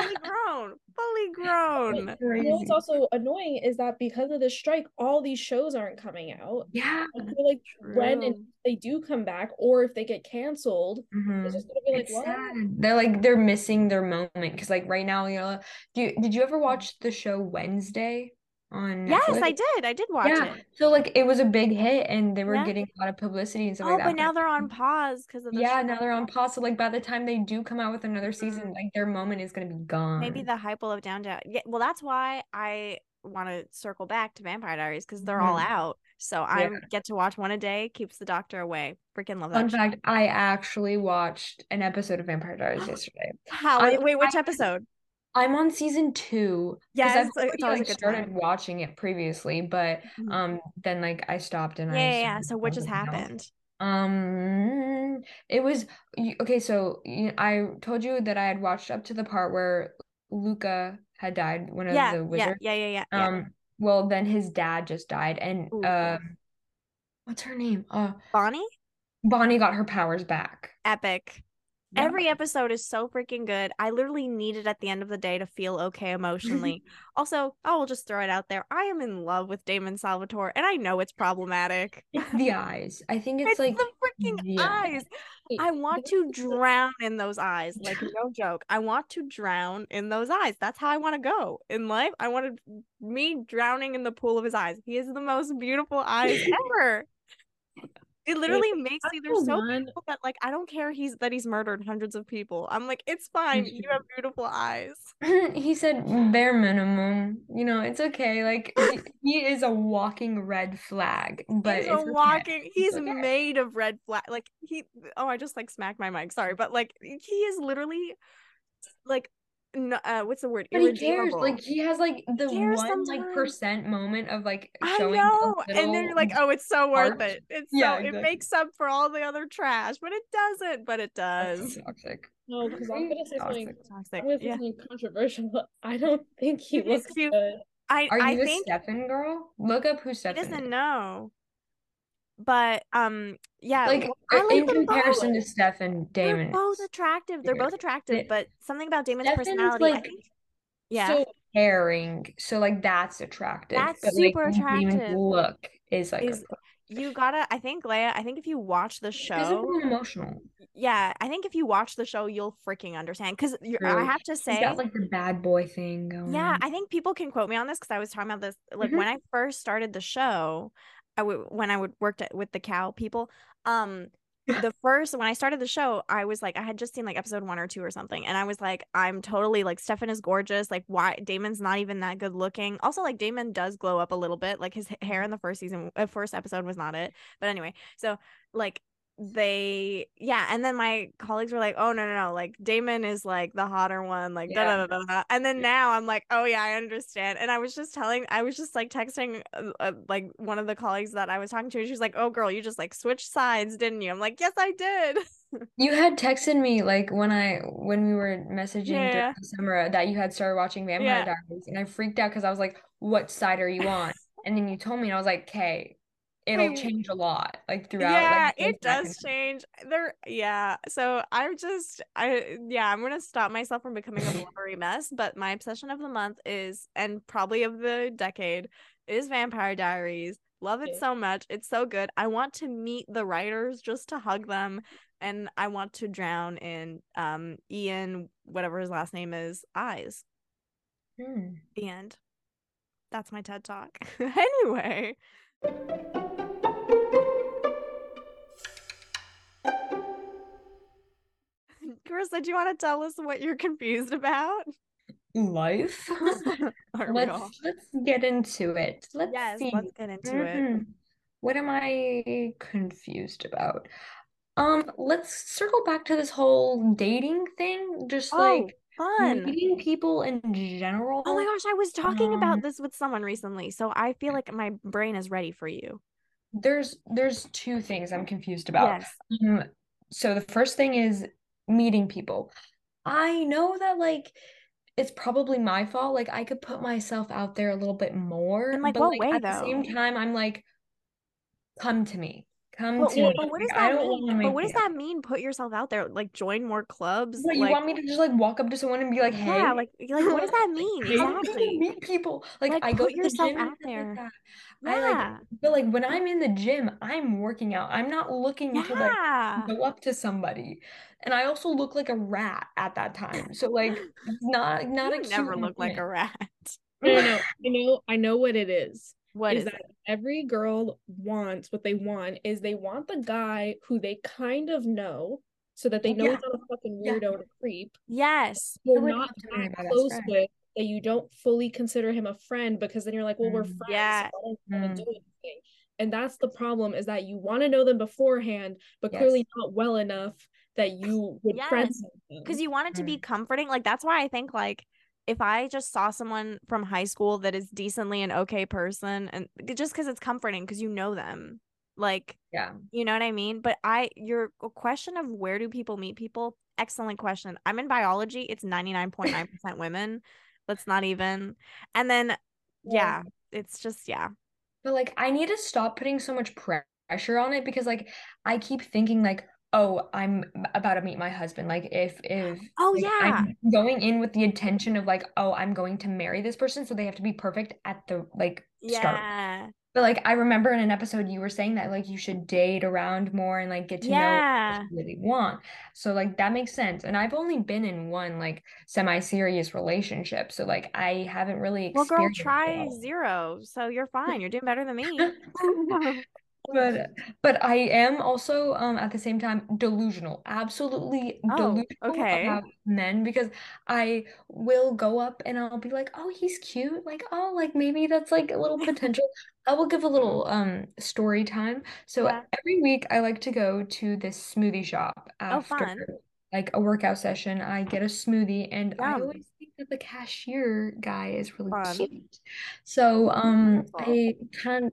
fully grown. But, you know what's also annoying is that because of the strike, all these shows aren't coming out. Yeah. I feel like when and they do come back, or if they get canceled, it's just gonna be like, what? Sad. They're like they're missing their moment because like right now, you know, did you ever watch the show Wednesday on Netflix? Yes, I did watch it. So like it was a big hit and they were getting a lot of publicity and stuff like that. But now they're on pause because of the show. Now they're on pause. So like by the time they do come out with another season, like their moment is gonna be gone. Maybe the hype will have downed out. Yeah, well that's why I want to circle back to Vampire Diaries because they're all out. So I get to watch one a day, keeps the doctor away. Freaking love that. In fact, I actually watched an episode of Vampire Diaries yesterday. How? Wait, which episode? I'm on season 2. Yes, I started watching it previously, but then like I stopped and So what just happened? It was okay. So I told you that I had watched up to the part where Luca had died, one of the wizards. Yeah. Well, then his dad just died, and what's her name? Bonnie. Bonnie got her powers back. Epic. Yeah. Every episode is so freaking good. I literally need it at the end of the day to feel okay emotionally. Also, I will just throw it out there. I am in love with Damon Salvatore, and I know it's problematic. It's the eyes. I think it's like the freaking eyes. I want to drown in those eyes. Like, no joke. I want to drown in those eyes. That's how I want to go in life. I wanted me drowning in the pool of his eyes. He has the most beautiful eyes ever. It literally makes me, there's so beautiful that like I don't care that he's murdered hundreds of people. I'm like, it's fine, you have beautiful eyes. He said bare minimum, you know, it's okay. Like he is a walking red flag, but he's made of red flag. Like he I just like smacked my mic, sorry, but like he is literally like what's the word? But he cares. Like he has like the one sometimes. Like percent moment of like showing. I know, and then you're like, oh, it's so worth it. It's exactly. It makes up for all the other trash, but it doesn't. But it does. So toxic. No, because I'm gonna say something controversial. But I don't think he looks cute. Good. Are you a Stefan girl? Look up who Stefan is. He doesn't know. But in comparison to Steph and Damon, they're both attractive, but something about Damon's Stefan's personality, like, I think, so caring, so like that's attractive. That's but, super like, attractive. Damon's look is like you gotta. I think Leia. I think if you watch the show, it's really emotional. Yeah, I think if you watch the show, you'll freaking understand. Because I have to say, he's got like the bad boy thing going. Yeah, I think people can quote me on this because I was talking about this like when I first started the show. When I worked with the cow people, when I started the show, I was like, I had just seen like episode 1 or 2 or something. And I was like, I'm totally like, Stefan is gorgeous. Like why Damon's not even that good looking. Also like Damon does glow up a little bit. Like his hair in the first episode was not it. But anyway, so like and then my colleagues were like, oh no, like Damon is like the hotter one, like da-da-da-da-da. And then now I'm like, oh yeah, I understand. And I was just like texting like one of the colleagues that I was talking to, and she's like, oh girl, you just like switched sides, didn't you? I'm like, yes I did. You had texted me like when we were messaging during the summer that you had started watching Vampire Diaries, and I freaked out because I was like, what side are you on? And then you told me, and I was like, okay, it'll change a lot like throughout. Yeah, like, it does change. So I'm gonna stop myself from becoming a blubbery mess. But my obsession of the month is, and probably of the decade, is Vampire Diaries. Love it so much. It's so good. I want to meet the writers just to hug them. And I want to drown in Ian, whatever his last name is, eyes. The end. That's my TED Talk. Anyway. Carissa, do you want to tell us what you're confused about? Life. let's get into it. Let's get into it. What am I confused about? Let's circle back to this whole dating thing. Fun. Meeting people in general. Oh my gosh, I was talking about this with someone recently, so I feel like my brain is ready for you. There's two things I'm confused about. Yes. So the first thing is meeting people. I know that it's probably my fault. I could put myself out there a little bit more. And the same time, I'm come to me. But what does that mean? Put yourself out there, join more clubs. What, you want me to just walk up to someone and be like, "Hey"? Yeah, what does that mean? Exactly. Meet people. I go to the gym out there. But when I'm in the gym, I'm working out. I'm not looking to go up to somebody. And I also look like a rat at that time. So not you never look like a rat. I know what it is. What is that? Every girl wants what they want is they want the guy who they kind of know so that they know he's not a fucking weirdo and a creep. Yes. You're not that close with that you don't fully consider him a friend because then you're like, well, we're friends. Yeah. So I don't want to do anything. And that's the problem is that you want to know them beforehand, but clearly not well enough that you would friend them. Because you want it to be comforting. That's why I think if I just saw someone from high school that is decently an okay person, and just because it's comforting because you know them, you know what I mean? But your question of where do people meet people, excellent question. I'm in biology. It's 99.9% women. Let's not even. And then, it's just, But I need to stop putting so much pressure on it because I keep thinking oh, I'm about to meet my husband. I'm going in with the intention of I'm going to marry this person, so they have to be perfect at the start. But I remember in an episode you were saying that you should date around more and get to know what you really want. So that makes sense. And I've only been in one semi-serious relationship, so I haven't really experienced. Well, girl, try zero. So you're fine. You're doing better than me. But I am also at the same time delusional, absolutely about men, because I will go up and I'll be oh, he's cute, maybe that's a little potential. I will give a little story time. So every week I like to go to this smoothie shop after a workout session. I get a smoothie and I always think that the cashier guy is really cute. So I kind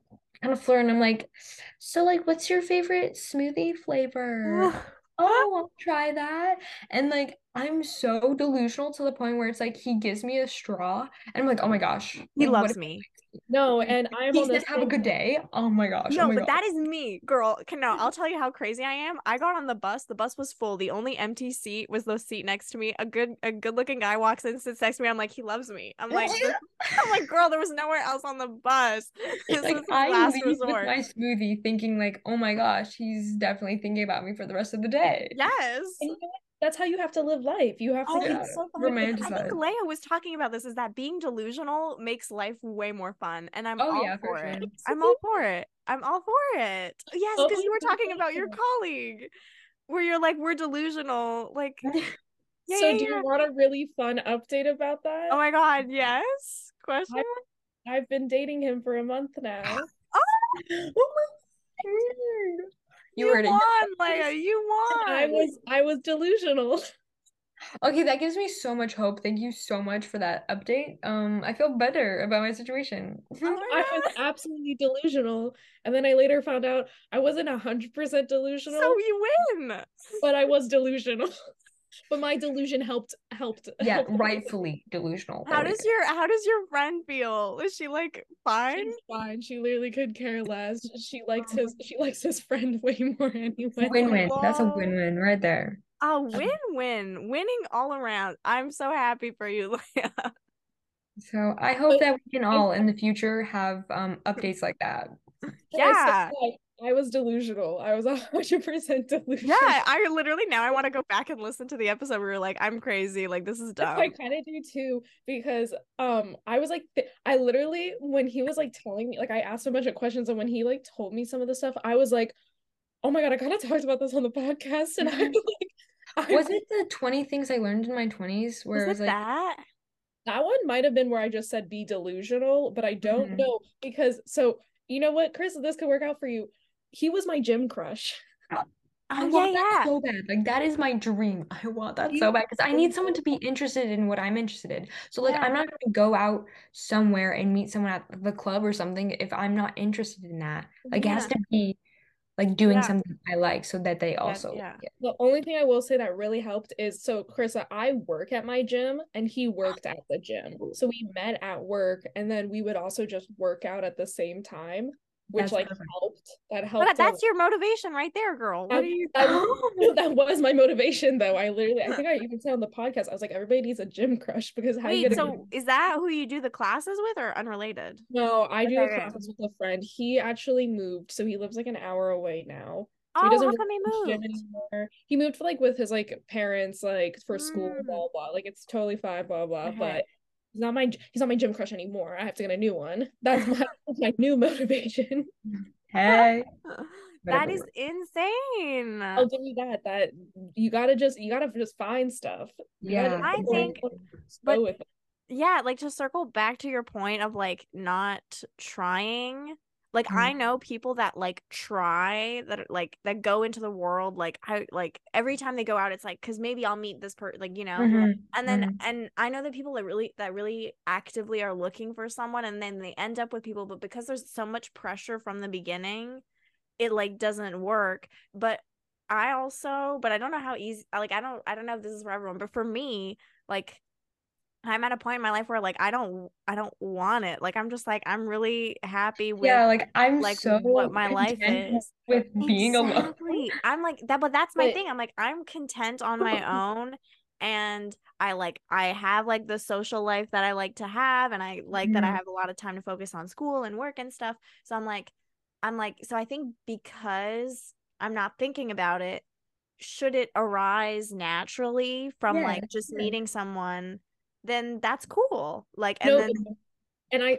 of flirt and I'm what's your favorite smoothie flavor? Oh, I'll try that. And I'm so delusional to the point where it's he gives me a straw and I'm oh my gosh, he loves me. No, and I'm he says have a good day. Oh my gosh. No, but that is me, girl. No, I'll tell you how crazy I am. I got on the bus. The bus was full. The only empty seat was the seat next to me. A good looking guy walks in, sits next to me. I'm he loves me. I'm girl, there was nowhere else on the bus. This was the last resort. I leave with my smoothie thinking oh my gosh, he's definitely thinking about me for the rest of the day. Yes. And that's how you have to live life. You have to romanticize. I think Leia was talking about this, is that being delusional makes life way more fun. And I'm all for it. I'm all for it. Yes, because you were talking about your colleague where you're we're delusional. Do you want a really fun update about that? Oh my God, yes. Question? I've been dating him for a month now. Oh my God. You won, Leia. You won. I was delusional. Okay, that gives me so much hope. Thank you so much for that update. I feel better about my situation. I was absolutely delusional, and then I later found out I wasn't 100% delusional. So you win. But I was delusional. But my delusion helped. Yeah, helped rightfully delusional. How does your friend feel? Is she fine? She's fine. She literally could care less. She likes his friend way more anyway. Win-win. That's a win-win right there. A win-win. Winning all around. I'm so happy for you, Leia. So I hope that we can all in the future have updates like that. Yeah. I was delusional. I was 100% delusional. Yeah, I literally now I want to go back and listen to the episode where we were like, I'm crazy. Like, this is dumb. I kind of do too, because I was like, I literally, when he was like telling me, like I asked a bunch of questions, and when he like told me some of the stuff, I was like, oh my God, I kind of talked about this on the podcast. And I was like, was it the 20 things I learned in my 20s where it was like that? That one might have been where I just said be delusional, but I don't know, because so you know what, Chris, this could work out for you. He was my gym crush. I want that so bad. Like, that is my dream. I want that so bad, because I need someone to be interested in what I'm interested in. So like, I'm not going to go out somewhere and meet someone at the club or something if I'm not interested in that. Like, it has to be like doing something I like, so that they also like it. The only thing I will say that really helped is, so Carissa, I work at my gym and he worked at the gym. So we met at work, and then we would also just work out at the same time, which helped. That helped. But that's your motivation right there, girl. What are you? That was my motivation, though. I literally, I think I even said on the podcast, I was like, everybody needs a gym crush, because how you get is that who you do the classes with, or unrelated? No, I do the classes with a friend. He actually moved, so he lives like an hour away now. So he doesn't really move anymore. He moved for, like, with his like parents, like for school, blah blah. Like, it's totally fine, blah blah. But he's not my gym crush anymore. I have to get a new one. That's my new motivation. Hey, that is insane. I'll give you that you gotta just find stuff. Yeah, I think, but yeah, like, to circle back to your point of like not trying, like, I know people that like try, that like that go into the world, like I like every time they go out, it's like, because maybe I'll meet this person, like, you know, and then and I know the people that really actively are looking for someone, and then they end up with people, but because there's so much pressure from the beginning, it like doesn't work. But I don't know how easy, like, I don't know if this is for everyone, but for me, like, I'm at a point in my life where, like, I don't want it. Like, I'm just like, I'm really happy with like, I'm like so what my life is with being alone. I'm like that, but that's my thing. I'm like, I'm content on my own, and I have like the social life that I like to have, and I like that I have a lot of time to focus on school and work and stuff. So I'm like, so I think because I'm not thinking about it, should it arise naturally from like just meeting someone, then that's cool. Like, I stand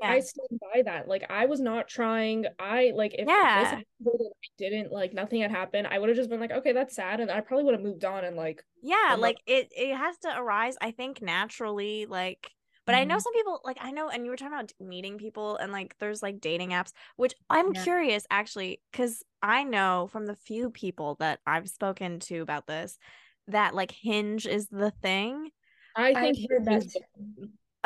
by that. Like, I was not trying. I like, if I didn't, like, nothing had happened, I would have just been like, okay, that's sad, and I probably would have moved on. And like, like it has to arise, I think, naturally. Like, but I know some people, like, I know, and you were talking about meeting people, and like there's like dating apps, which I'm curious actually, because I know from the few people that I've spoken to about this that like Hinge is the thing. I think Hinge.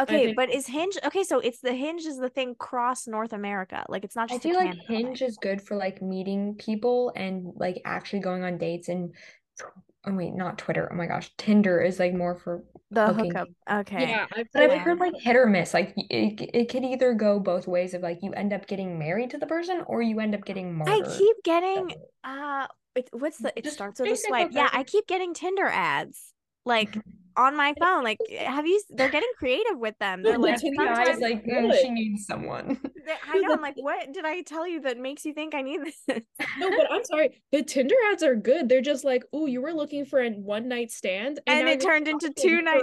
Okay, but is Hinge okay? So it's the Hinge is the thing across North America. Like, it's not just. I feel like Hinge is good for like meeting people and like actually going on dates. And not Twitter. Oh my gosh, Tinder is like more for the hookup. Okay, yeah, but I've heard like hit or miss. Like, it could either go both ways of like you end up getting married to the person or you end up getting martyred. I keep getting it starts with a swipe. Yeah, I keep getting Tinder ads like. On my phone, like, they're getting creative with them. They're like, sometimes, like, she needs someone. I know, I'm like, what did I tell you that makes you think I need this? No, but I'm sorry, the Tinder ads are good. They're just like, oh, you were looking for a one-night stand, and it turned into two nights.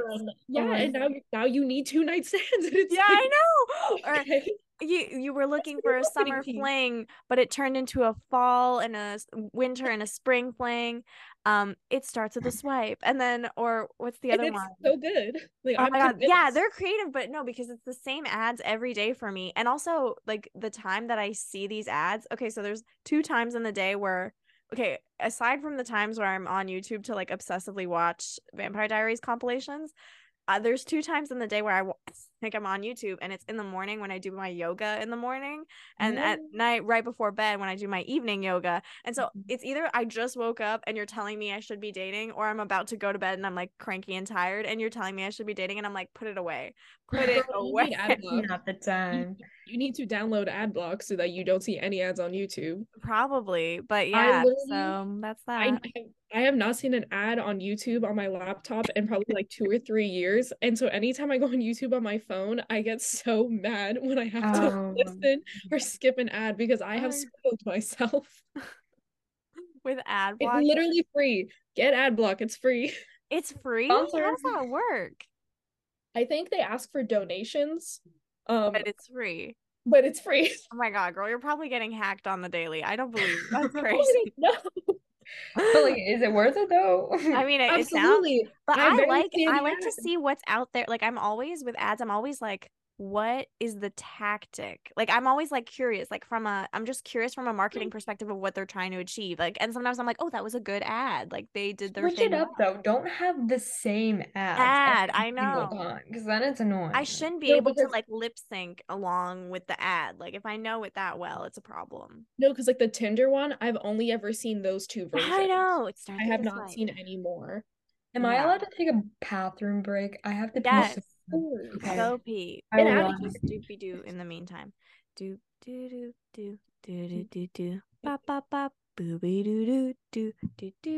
And now you need two night stands. And it's I know. Okay. Or you were looking for a summer fling, but it turned into a fall and a winter and a spring fling. It starts with a swipe, and then, or what's the other one? So good. Like, oh my God. Yeah, they're creative, but no, because it's the same ads every day for me. And also, like, the time that I see these ads. Okay, so there's two times in the day where, okay, aside from the times where I'm on YouTube to like obsessively watch Vampire Diaries compilations, there's two times in the day where I'm on YouTube, and it's in the morning when I do my yoga in the morning, and at night right before bed when I do my evening yoga. And so it's either I just woke up and you're telling me I should be dating, or I'm about to go to bed and I'm like cranky and tired and you're telling me I should be dating, and I'm like, put it away. Not the time. You need to download ad blocks so that you don't see any ads on YouTube. Probably, but yeah, so that's that. I I have not seen an ad on YouTube on my laptop in probably like 2 or 3 years. And so anytime I go on YouTube on my phone, I get so mad when I have to listen or skip an ad because I have spoiled myself. With ad block? It's literally free. Get ad block. It's free. It's free? How does that work? I think they ask for donations. But it's free. Oh my god, girl, you're probably getting hacked on the daily. I don't believe you. That's crazy. No. But like, is it worth it though? I mean, it sounds. But I like to see what's out there. Like, I'm always with ads. I'm always like, what is the tactic? Like, I'm always like curious. Like I'm just curious from a marketing perspective of what they're trying to achieve. Like, and sometimes I'm like, oh, that was a good ad. Like they did their thing. Switch it up though. Don't have the same ad. I know. Because then it's annoying. I shouldn't be able to like lip sync along with the ad. Like if I know it that well, it's a problem. No, because like the Tinder one, I've only ever seen those two versions. I know. I have not seen any more. Am I allowed to take a bathroom break? I have to pee. Okay. Go pee. Do in the meantime. Do do do do do do do do. Pop pop pop. Booby do do do do do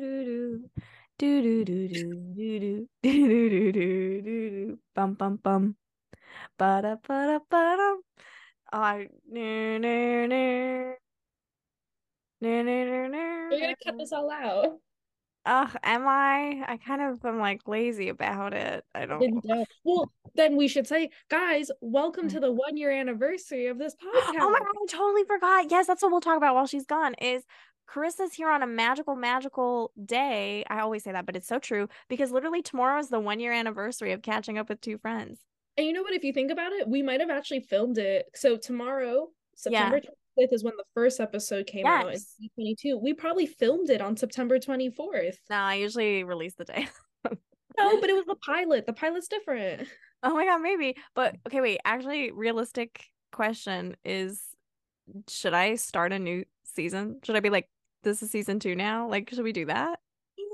do do do do do do do do do. Bum bum bum. Ba da ba da ba dum. You're gonna cut this all out. Am I? I kind of am like lazy about it. I don't know. Well, then we should say, guys, welcome to the 1-year anniversary of this podcast. Oh my god, I totally forgot. Yes, that's what we'll talk about while she's gone is Carissa's here on a magical, magical day. I always say that, but it's so true because literally tomorrow is the 1-year anniversary of Catching Up With Two Friends. And you know what? If you think about it, we might have actually filmed it. So tomorrow, September 20th. Is when the first episode came out in 2022. We probably filmed it on September 24th. No, I usually release the day. No, but it was the pilot. The pilot's different. Oh my god, maybe. But okay, wait. Actually, realistic question is, should I start a new season? Should I be like, this is season 2 now? Like, should we do that?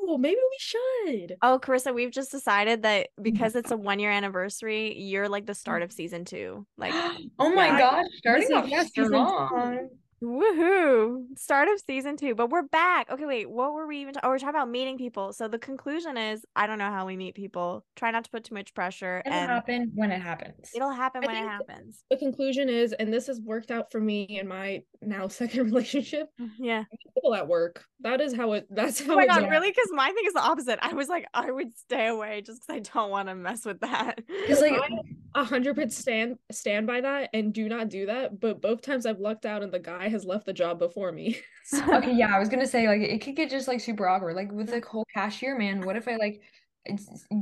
Oh, maybe we should. Oh, Carissa, we've just decided that because it's a 1-year anniversary, you're like the start of season 2. Like, oh my gosh, starting off so long. Woohoo! Start of season 2, but we're back. Okay, wait, what were we even? We're talking about meeting people. So the conclusion is, I don't know how we meet people. Try not to put too much pressure. It'll happen when it happens. The conclusion is, and this has worked out for me in my now second relationship. Yeah, people at work. That is how it. That's how. Oh my god, really? Because my thing is the opposite. I was like, I would stay away just because I don't want to mess with that. Because like, I 100% stand by that and do not do that. But both times I've lucked out, and the guy has left the job before me. Okay, yeah, I was gonna say like it could get just like super awkward, like with the whole cashier man. What if I like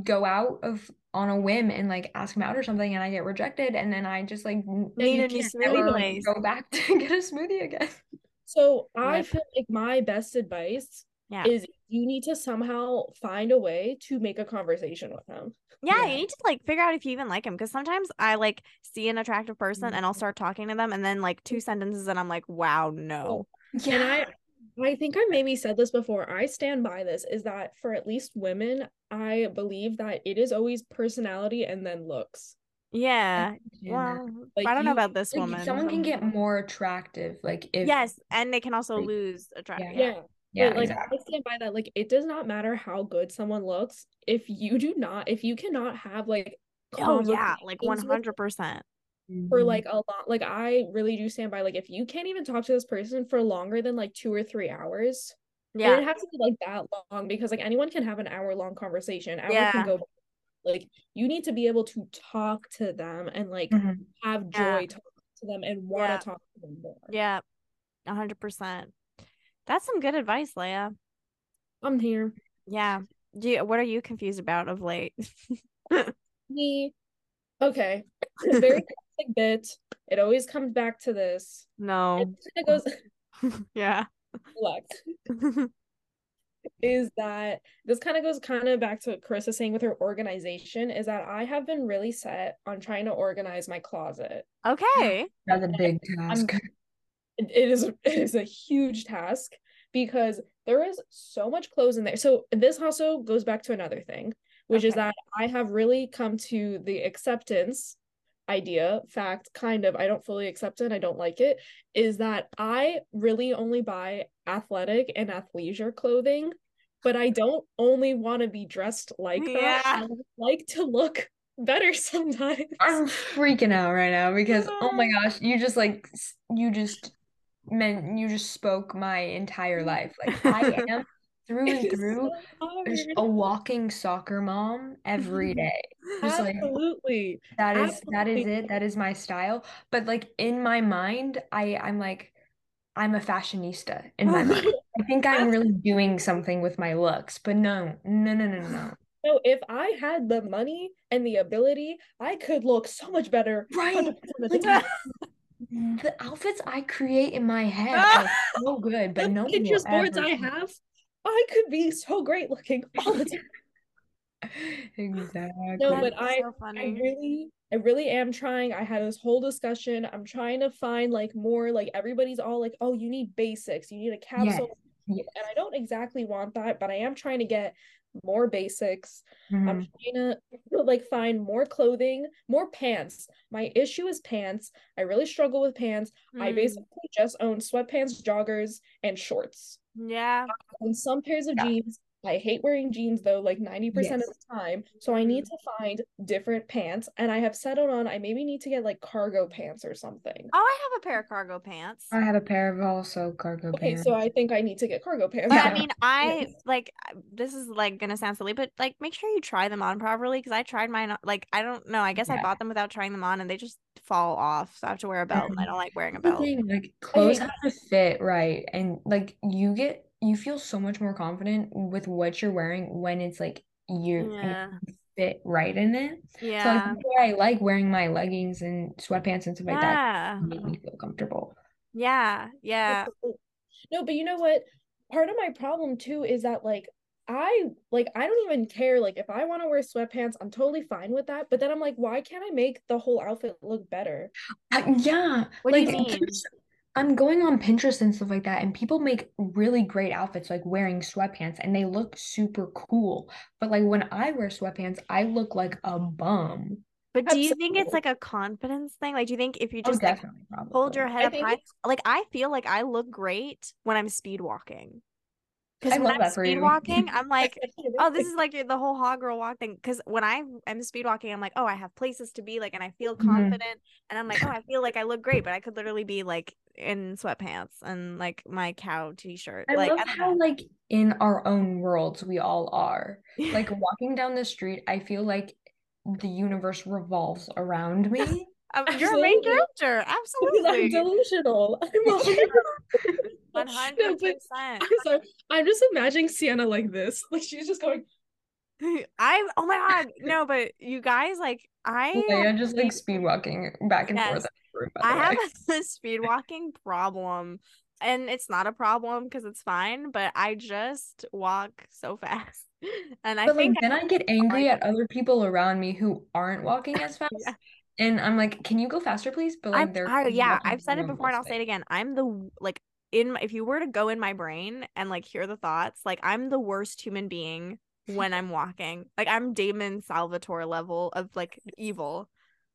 go out of on a whim and like ask him out or something, and I get rejected, and then I just like need a new smoothie. Go back to get a smoothie again. So I feel like my best advice is you need to somehow find a way to make a conversation with him. Yeah, you need to like figure out if you even like him, because sometimes I like see an attractive person and I'll start talking to them and then like 2 sentences and I'm like, wow, no. Yeah. And I think I maybe said this before. I stand by this, is that for at least women, I believe that it is always personality and then looks. Yeah. Well, like, I don't know about this woman. Someone can get more attractive, like if and they can also like, lose attraction. Yeah. Yeah, but, like exactly. I stand by that. Like, it does not matter how good someone looks if you cannot have like like 100% for like a lot. Like, I really do stand by like if you can't even talk to this person for longer than like 2 or 3 hours. Yeah, it has to be like that long because like anyone can have an hour-long conversation. Can go. Like, you need to be able to talk to them and like have joy talking to them and want to talk to them more. 100%. That's some good advice, Leia. I'm here. Yeah. What are you confused about of late? Me. Okay. It's a very classic bit. It always comes back to this. No. It goes. Yeah. Relax. Is that this kind of back to what Carissa saying with her organization, is that I have been really set on trying to organize my closet. Okay. That's a big task. It is a huge task because there is so much clothes in there. So this also goes back to another thing, which is that I have really come to the acceptance I don't fully accept it. I don't like it. Is that I really only buy athletic and athleisure clothing but I don't only want to be dressed like that. I like to look better sometimes. I'm freaking out right now because oh my gosh, you just spoke my entire life. Like I am through and through just a walking soccer mom every day. Just absolutely. Like, that is it. That is my style. But like in my mind, I'm like, I'm a fashionista in my mind. I think I'm really doing something with my looks, but no. So if I had the money and the ability, I could look so much better. Right. The outfits I create in my head are so good, but no Pinterest boards I have, I could be so great looking all the time. Exactly. No, but I really am trying. I had this whole discussion. I'm trying to find like more, like everybody's all like, oh, you need basics. You need a capsule. Yes. And I don't exactly want that, but I am trying to get more basics. Mm-hmm. I'm trying to like find more clothing, more pants. My issue is pants. I really struggle with pants. I basically just own sweatpants, joggers, and shorts. Yeah. And some pairs of jeans. I hate wearing jeans though, like 90% of the time. So I need to find different pants. And I have settled on, I maybe need to get like cargo pants or something. Oh, I have a pair of cargo pants. I have a pair of also cargo pants. Okay, so I think I need to get cargo pants. But I mean, like, this is like going to sound silly, but like, make sure you try them on properly. Cause I tried mine, like, I don't know. I guess I bought them without trying them on and they just fall off. So I have to wear a belt and I don't like wearing a belt. Like, clothes have to fit right. And like, you feel so much more confident with what you're wearing when it's like you fit right in it. Yeah. So I think I like wearing my leggings and sweatpants and stuff like that. It made me feel comfortable. Yeah. Yeah. No, but you know what? Part of my problem too is that like I don't even care. Like if I want to wear sweatpants, I'm totally fine with that. But then I'm like, why can't I make the whole outfit look better? Yeah. What do you mean? I'm going on Pinterest and stuff like that, and people make really great outfits, like wearing sweatpants, and they look super cool. But like when I wear sweatpants, I look like a bum. But do you think it's like a confidence thing? Like, do you think if you just hold your head up high, like I feel like I look great when I'm speed walking. Because when I'm speed walking, I'm like, oh, this is like the whole hot girl walk thing. Because when I am speed walking, I'm like, oh, I have places to be, like, and I feel confident, and I'm like, oh, I feel like I look great, but I could literally be like in sweatpants and like my cow t-shirt. I like love how like in our own worlds we all are. Like walking down the street, I feel like the universe revolves around me. You're a main character, absolutely. I'm delusional. I'm 100%. So I'm just imagining Sienna like this, like she's just going. Oh my god, no! But you guys, like I'm just like speed walking back and forth. I have a speed walking problem, and it's not a problem because it's fine. But I just walk so fast, and I think like, then I get angry at other people around me who aren't walking as fast. Yeah. And I'm like, can you go faster, please? But like, I've said it before, and I'll say it again. I'm the like if you were to go in my brain and like hear the thoughts, like I'm the worst human being when I'm walking. Like I'm Damon Salvatore level of like evil.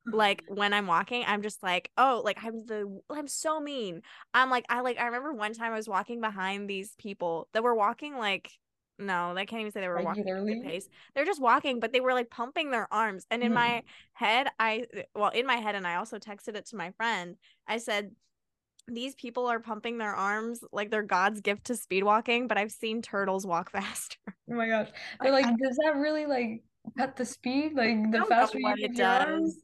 Like when I'm walking, I'm just like, oh, like I'm so mean. I'm like, I remember one time I was walking behind these people that were walking like. No, I can't even say they were walking at a pace. They're just walking, but they were like pumping their arms. And in my head, and I also texted it to my friend. I said, these people are pumping their arms like they're God's gift to speed walking, but I've seen turtles walk faster. Oh my gosh. They're like, does that really like cut the speed? Like the faster it does.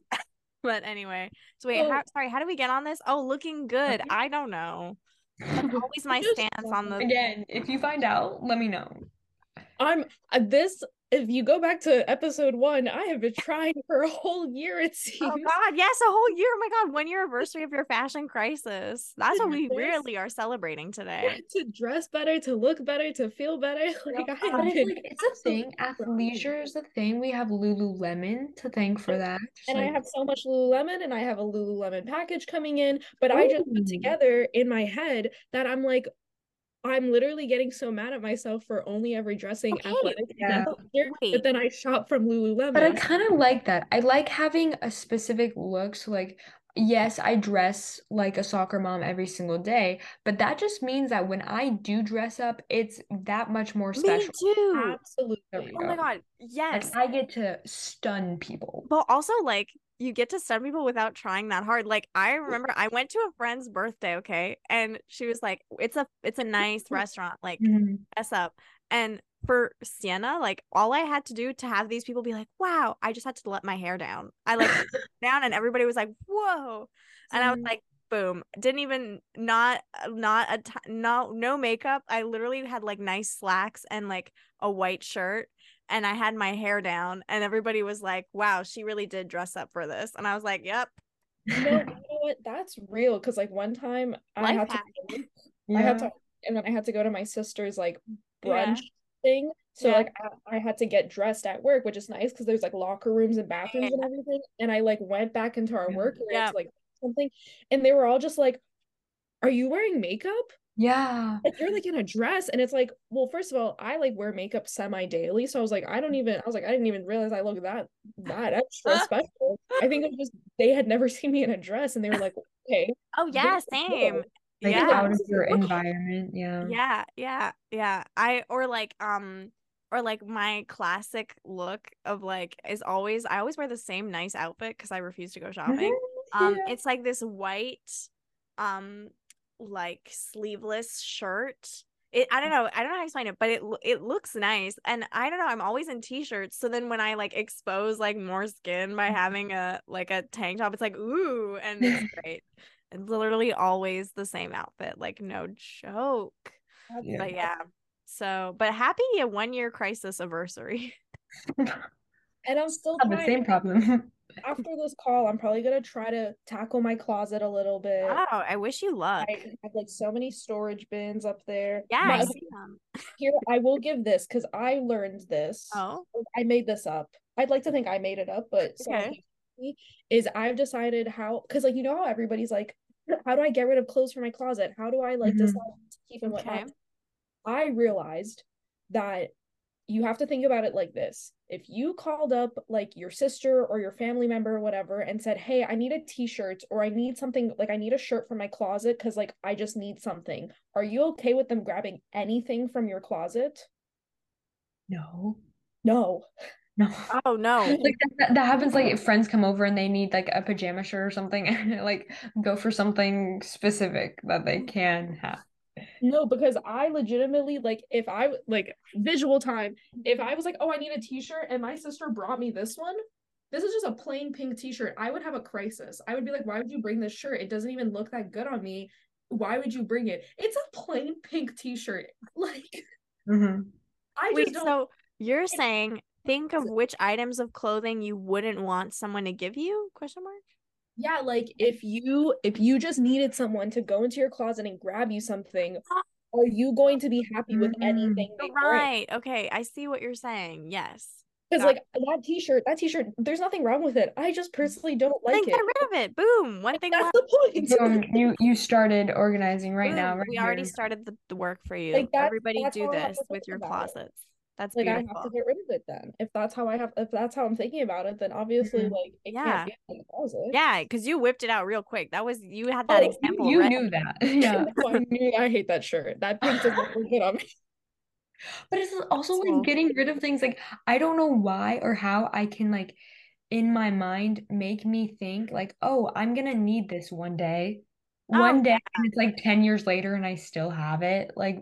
But anyway, so wait, how do we get on this? Oh, looking good. I don't know. That's always my stance on the. Again, if you find out, let me know. If you go back to episode 1, I have been trying for a whole year, it seems. Oh god, yes, a whole year. Oh my god, 1 year anniversary of your fashion crisis. That's what we really are celebrating today. To dress better, to look better, to feel better. Like, it's a thing. Athleisure is a thing. We have Lululemon to thank for that. And I have so much Lululemon, and I have a Lululemon package coming in, but I just put together in my head that I'm like, I'm literally getting so mad at myself for only ever dressing athletic. Yeah. But then I shop from Lululemon. But I kind of like that. I like having a specific look. So like Yes, I dress like a soccer mom every single day, but that just means that when I do dress up, it's that much more special. Me too. Absolutely. Oh my God. Yes. Like, I get to stun people. But also, like, you get to stun people without trying that hard. Like, I remember I went to a friend's birthday, okay? And she was like, it's a nice restaurant, like, mess up. And for Sienna, like, all I had to do to have these people be like, wow, I just had to let my hair down. I like down, and everybody was like, whoa. And I was like, boom. Didn't even no makeup. I literally had like nice slacks and like a white shirt, and I had my hair down, and everybody was like, wow, she really did dress up for this. And I was like, yep. No, you know what? That's real. Cause like one time I had to go to my sister's like brunch thing. So like I had to get dressed at work, which is nice because there's like locker rooms and bathrooms and everything. And I like went back into our work and I had to, like, something, and they were all just like, "Are you wearing makeup? Yeah, like, you're like in a dress." And it's like, well, first of all, I like wear makeup semi daily, so I was like, I didn't even realize I look that extra special. I think it was just they had never seen me in a dress, and they were like, "Okay, oh yeah, same." Cool. Like, out of your environment. Or my classic look of like I always wear the same nice outfit because I refuse to go shopping. It's like this white like sleeveless shirt. I don't know how to explain it, but it looks nice. And I don't know, I'm always in t-shirts, so then when I like expose like more skin by having a tank top, it's like, ooh, and it's great. It's literally always the same outfit, like, no joke. Yeah. But yeah, so, but happy 1 year crisis anniversary. And I'm still have the same problem. After this call, I'm probably gonna try to tackle my closet a little bit. Wow, I wish you luck. I have like so many storage bins up there. Yeah, I see them. Here, I will give this because I learned this. Oh, I made this up. I'd like to think I made it up, but okay. Is I've decided how, because like, you know how everybody's like, how do I get rid of clothes from my closet? How do I like decide to keep and whatnot? I realized that you have to think about it like this. If you called up like your sister or your family member or whatever and said, hey, I need a t-shirt, or I need something, like I need a shirt from my closet because like I just need something, are you okay with them grabbing anything from your closet? No. Oh no! Like that happens. Like if friends come over and they need like a pajama shirt or something, and like go for something specific that they can have. No, because I legitimately, like, if I like visual time, if I was like, oh, I need a t-shirt, and my sister brought me this one, this is just a plain pink t-shirt, I would have a crisis. I would be like, why would you bring this shirt? It doesn't even look that good on me. Why would you bring it? It's a plain pink t-shirt. Like, I just don't. So you're saying, think of which items of clothing you wouldn't want someone to give you? ? Yeah, like if you just needed someone to go into your closet and grab you something, are you going to be happy with anything? Right. Okay, I see what you're saying. Yes. Because like that t-shirt, there's nothing wrong with it. I just personally don't like it. Get rid of it. Boom. One thing. That's the point. You started organizing right now. Right, we already started the work for you. Like everybody do this with your closets. That's like beautiful. I have to get rid of it then. If that's how I'm thinking about it, then obviously like it can't be in the closet. Yeah, because you whipped it out real quick. That was you had that example. You knew that. Yeah. I knew I hate that shirt. That pink doesn't look good on me. But it's also like getting rid of things. Like I don't know why or how I can like in my mind make me think like, oh, I'm gonna need this one day. And it's like 10 years later and I still have it. Like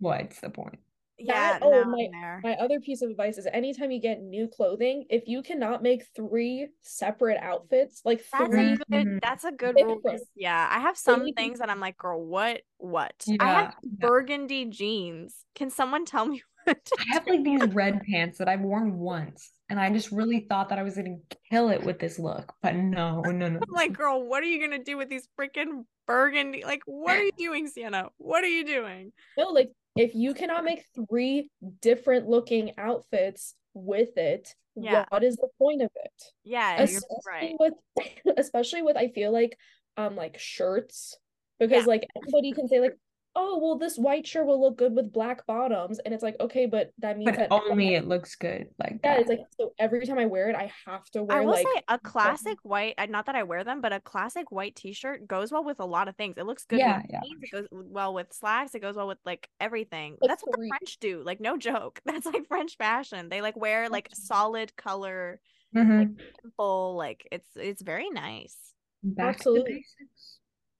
what's the point? Yeah. My other piece of advice is anytime you get new clothing, if you cannot make 3 separate outfits, like that's a good rule. Yeah, I have some things that I'm like, girl, what? Yeah, I have burgundy jeans. Can someone tell me what? I have like these red pants that I've worn once, and I just really thought that I was gonna kill it with this look, but no. I'm like, girl, what are you gonna do with these freaking burgundy? Like, what are you doing, Sienna? What are you doing? No, like, if you cannot make 3 different looking outfits with it, what is the point of it? Yeah, you're right. Especially with, I feel like shirts, because like everybody can say like, oh, well, this white shirt will look good with black bottoms. And it's like, okay, but that means that only it looks good like that. Yeah, it's like, so every time I wear it, I have to wear, I will say a classic white, not that I wear them, but a classic white t-shirt goes well with a lot of things. It looks good with jeans, it goes well with slacks, it goes well with like everything. That's what the French do, like no joke. That's like French fashion. They like wear like solid color, like simple, like it's very nice. Absolutely.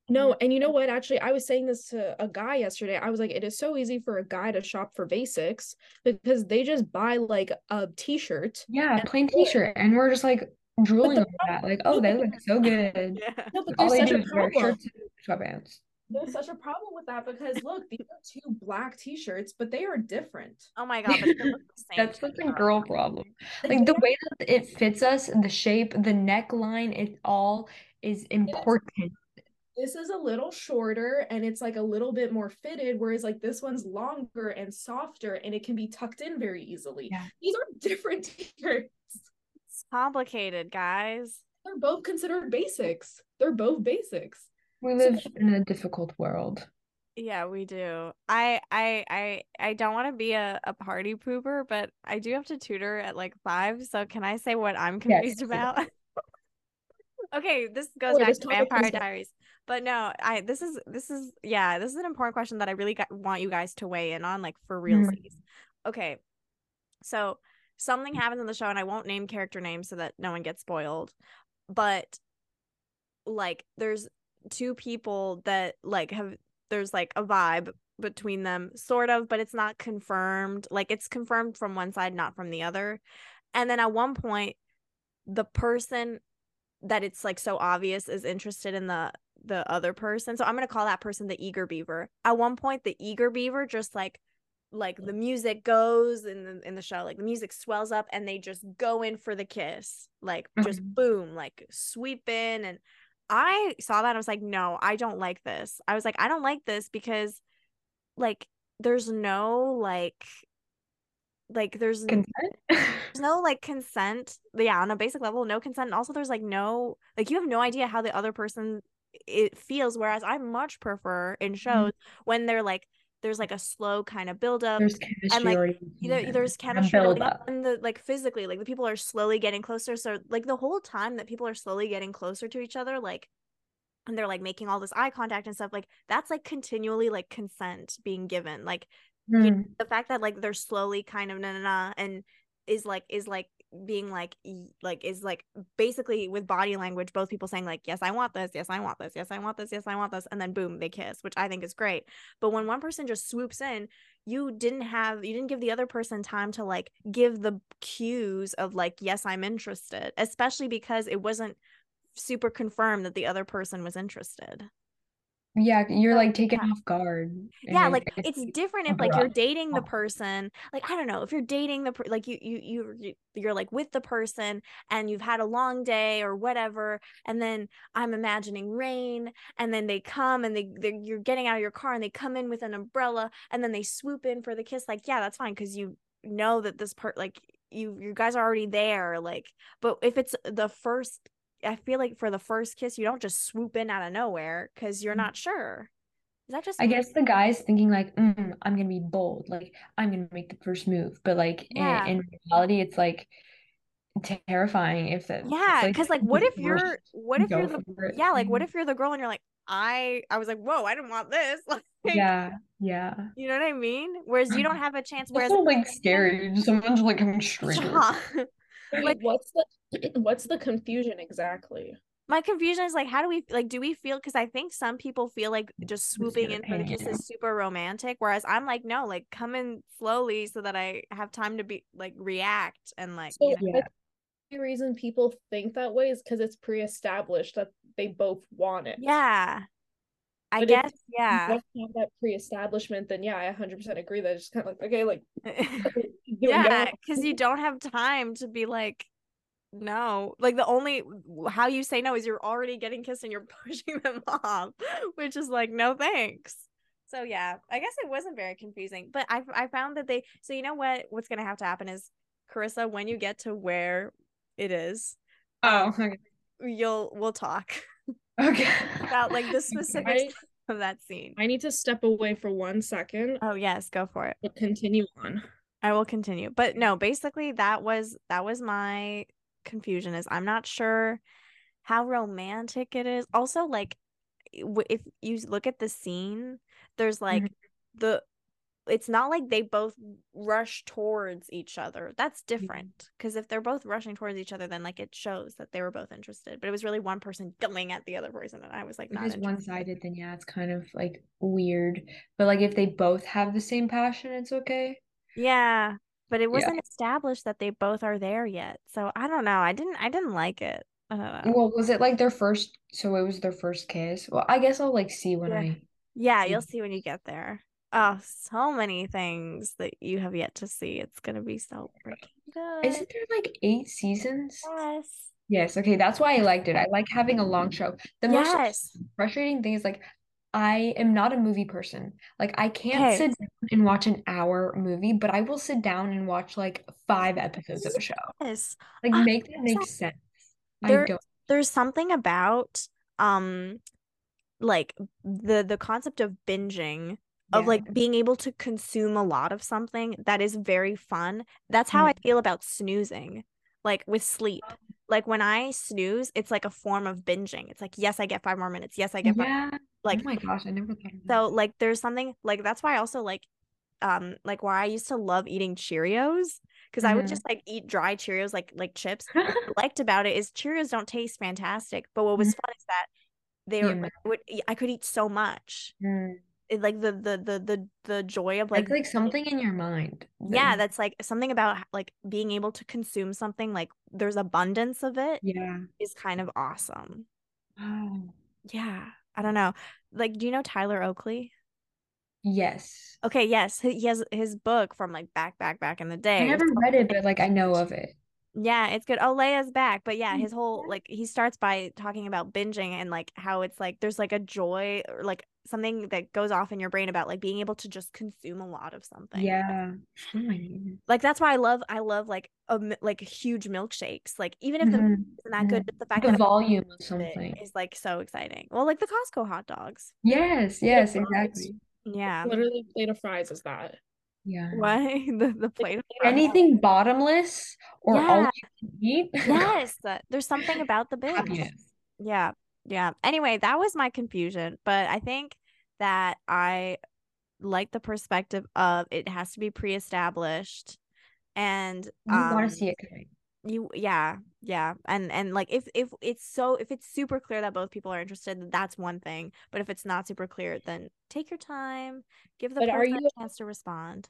No, and you know what, actually, I was saying this to a guy yesterday. I was like, it is so easy for a guy to shop for basics because they just buy like a t-shirt. Yeah, plain t-shirt. And we're just like drooling over that. Like, oh, they look so good. Yeah. No, but all they do is wear shirts and sweatpants. There's such a problem with that because look, these are two black t-shirts, but they are different. Oh my god, but they look the same. That's such a girl problem. Like the way that it fits us, the shape, the neckline, it all is important. This is a little shorter and it's like a little bit more fitted, whereas like this one's longer and softer and it can be tucked in very easily. Yeah. These are different t-shirts. It's complicated, guys. They're both considered basics. They're both basics. We live in a difficult world. Yeah, we do. I don't want to be a party pooper, but I do have to tutor at like 5. So can I say what I'm confused about? Yeah. Okay, this goes back to Vampire Diaries. But no, this is an important question that I really want you guys to weigh in on, like for realsies. Mm-hmm. Okay, so something happens in the show, and I won't name character names so that no one gets spoiled. But like, there's two people that like there's like a vibe between them, sort of, but it's not confirmed. Like it's confirmed from one side, not from the other. And then at one point, the person that it's like so obvious is interested in the other person. So I'm going to call that person the eager beaver. At one point, the eager beaver just like the music goes in the show, like the music swells up and they just go in for the kiss, like just boom, like sweep in. And I saw that. I was like, no, I don't like this. I was like, I don't like this because like, there's no like there's consent. There's no like consent. Yeah. On a basic level, no consent. And also there's like no, like you have no idea how the other person it feels, whereas I much prefer in shows when they're like there's like a slow kind of build up and like there's chemistry and the like physically like the people are slowly getting closer. So like the whole time that people are slowly getting closer to each other, like, and they're like making all this eye contact and stuff, like that's like continually like consent being given, like you know, the fact that like they're slowly kind of and is like being like is like basically with body language both people saying like yes I want this, yes I want this, yes I want this, yes I want this, and then boom they kiss, which I think is great. But when one person just swoops in, you didn't give the other person time to like give the cues of like yes I'm interested, especially because it wasn't super confirmed that the other person was interested. Yeah, you're like taken off guard. Yeah, like it's different if like you're dating the person, like I don't know, if you're dating the like you're like with the person and you've had a long day or whatever, and then I'm imagining rain, and then they come and you're getting out of your car and they come in with an umbrella and then they swoop in for the kiss, like yeah, that's fine because you know that this part like you guys are already there, like. But if it's the first, I feel like for the first kiss, you don't just swoop in out of nowhere because you're not sure. Is that just? I guess the guy's thinking like, I'm going to be bold. Like, I'm going to make the first move. But like in reality, it's like terrifying if that. Yeah, because like what if you're the girl and you're like, I was like, whoa, I didn't want this. Like, yeah. You know what I mean? Whereas you don't have a chance. Whereas it's so, like scary. Someone's like, I'm straight. Like, what's the confusion exactly? My confusion is like, how do we like? Do we feel? Because I think some people feel like just swooping in for the kiss is super romantic, whereas I'm like, no, like come in slowly so that I have time to be like react and like. So you know. The reason people think that way is because it's pre-established that they both want it. Yeah, I but guess. If yeah, you don't have that pre-establishment, then yeah, I 100% agree that it's just kind of like okay, like yeah, because you don't have time to be like. No, like the only how you say no is you're already getting kissed and you're pushing them off, which is like no thanks. So yeah, I guess it wasn't very confusing, but I found that they, so you know what's gonna have to happen is, Carissa, when you get to where it is, we'll talk okay about like the specifics. of that scene. I need to step away for 1 second. Oh, yes. Go for it. But continue on. I will continue. But no, basically that was my confusion, is I'm not sure how romantic it is. Also, like, if you look at the scene, there's like mm-hmm. It's not like they both rush towards each other. That's different, because if they're both rushing towards each other, then like it shows that they were both interested. But it was really one person going at the other person, and I was like, not one-sided. Then yeah, it's kind of like weird. But like if they both have the same passion, it's okay. Yeah, but it wasn't established that they both are there yet. So I don't know. I didn't like it. I don't know. Well, was it like their first? So it was their first kiss. Well, I guess I'll like see when I. Yeah, you'll see when you get there. Oh, so many things that you have yet to see. It's going to be so freaking good. Isn't there like 8 seasons? Yes. Yes. Okay. That's why I liked it. I like having a long show. The most frustrating thing is like, I am not a movie person. Like I can't sit down and watch an hour movie, but I will sit down and watch like 5 episodes of a show. Yes. Like make that make sense. There's something about like the concept of binging. Yeah. Of like being able to consume a lot of something that is very fun. That's how I feel about snoozing, like with sleep. Like when I snooze, it's like a form of binging. It's like, yes, I get 5 more minutes. Yes, I get 5. Like, oh my gosh, I never thought of that. So like there's something like, that's why I also like why I used to love eating Cheerios, because I would just like eat dry Cheerios like chips. What I liked about it is Cheerios don't taste fantastic, but what was fun is that they were I could eat so much. It, like the joy of like it's like something in your mind then. Yeah, that's like something about like being able to consume something, like there's abundance of it. Yeah, is kind of awesome. Oh yeah, I don't know, like, do you know Tyler Oakley? Yes. Okay, yes, he has his book from like back in the day. I never read it, but like I know of it. Yeah, it's good. Oh, Leia's back. But yeah, his whole like he starts by talking about binging and like how it's like there's like a joy or like something that goes off in your brain about like being able to just consume a lot of something. Yeah. Oh my goodness. Like that's why I love like huge milkshakes. Like even if the milk isn't that good, but the fact that the volume of something is like so exciting. Well, like the Costco hot dogs. Yes, yes, exactly. Yeah. It's literally a plate of fries is that. Yeah. Why the plate? Anything bottomless or all you can eat? Yes. There's something about the binge. Yeah. Yeah. Anyway, that was my confusion, but I think that I like the perspective of it has to be pre-established, and you want to see it coming. Yeah. And like if it's super clear that both people are interested, that's one thing. But if it's not super clear, then take your time, give the person a chance to respond.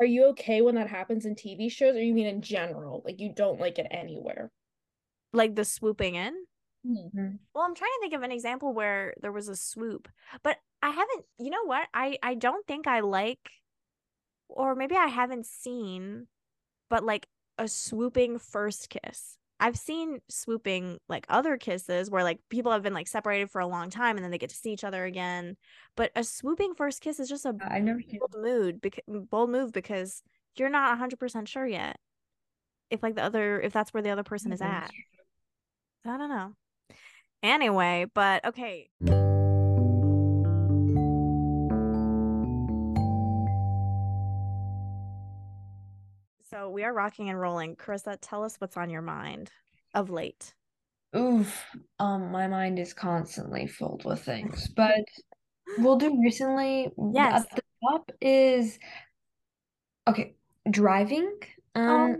Are you okay when that happens in TV shows, or you mean in general? Like you don't like it anywhere? Like the swooping in? Mm-hmm. Well, I'm trying to think of an example where there was a swoop, but I haven't, you know what? I don't think I like, or maybe I haven't seen, but like a swooping first kiss. I've seen swooping like other kisses where like people have been like separated for a long time and then they get to see each other again. But a swooping first kiss is just a bold move because you're not 100% sure yet if like if that's where the other person is at. I don't know. Anyway, but okay. So we are rocking and rolling. Carissa, tell us what's on your mind of late. Oof. My mind is constantly filled with things, but we'll do recently. Yes. At the top is, okay, driving. I'm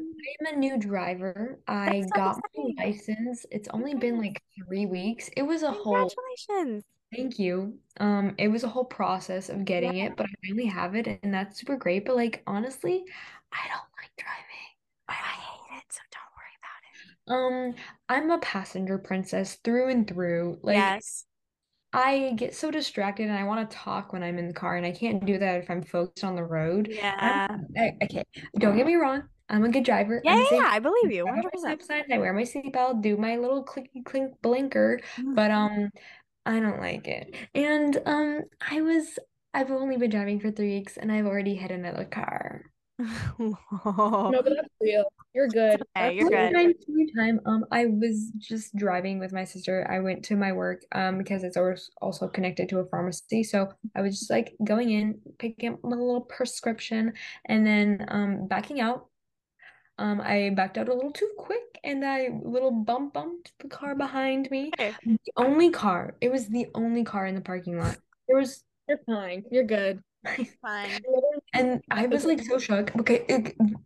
a new driver. I got my license. It's only been like 3 weeks. It was a whole... Congratulations. Thank you. It was a whole process of getting it, but I finally have it, and that's super great. But like, honestly, I don't like driving. I hate it, so don't worry about it. I'm a passenger princess through and through. Like, yes. I get so distracted and I want to talk when I'm in the car, and I can't do that if I'm focused on the road. Yeah. Okay. Don't get me wrong. I'm a good driver. Yeah, I believe you. 100%. I wear my seatbelt, do my little clicky clink blinker, but I don't like it. And I've only been driving for 3 weeks and I've already hit another car. No, but that's real. You're good. Okay, you're good. One time, I was just driving with my sister. I went to my work because it's also connected to a pharmacy. So I was just like going in, picking up my little prescription, and then backing out. I backed out a little too quick, and I little bumped the car behind me. Hey. It was the only car in the parking lot. You're fine. You're good. Fine. And I was like so shook. Okay,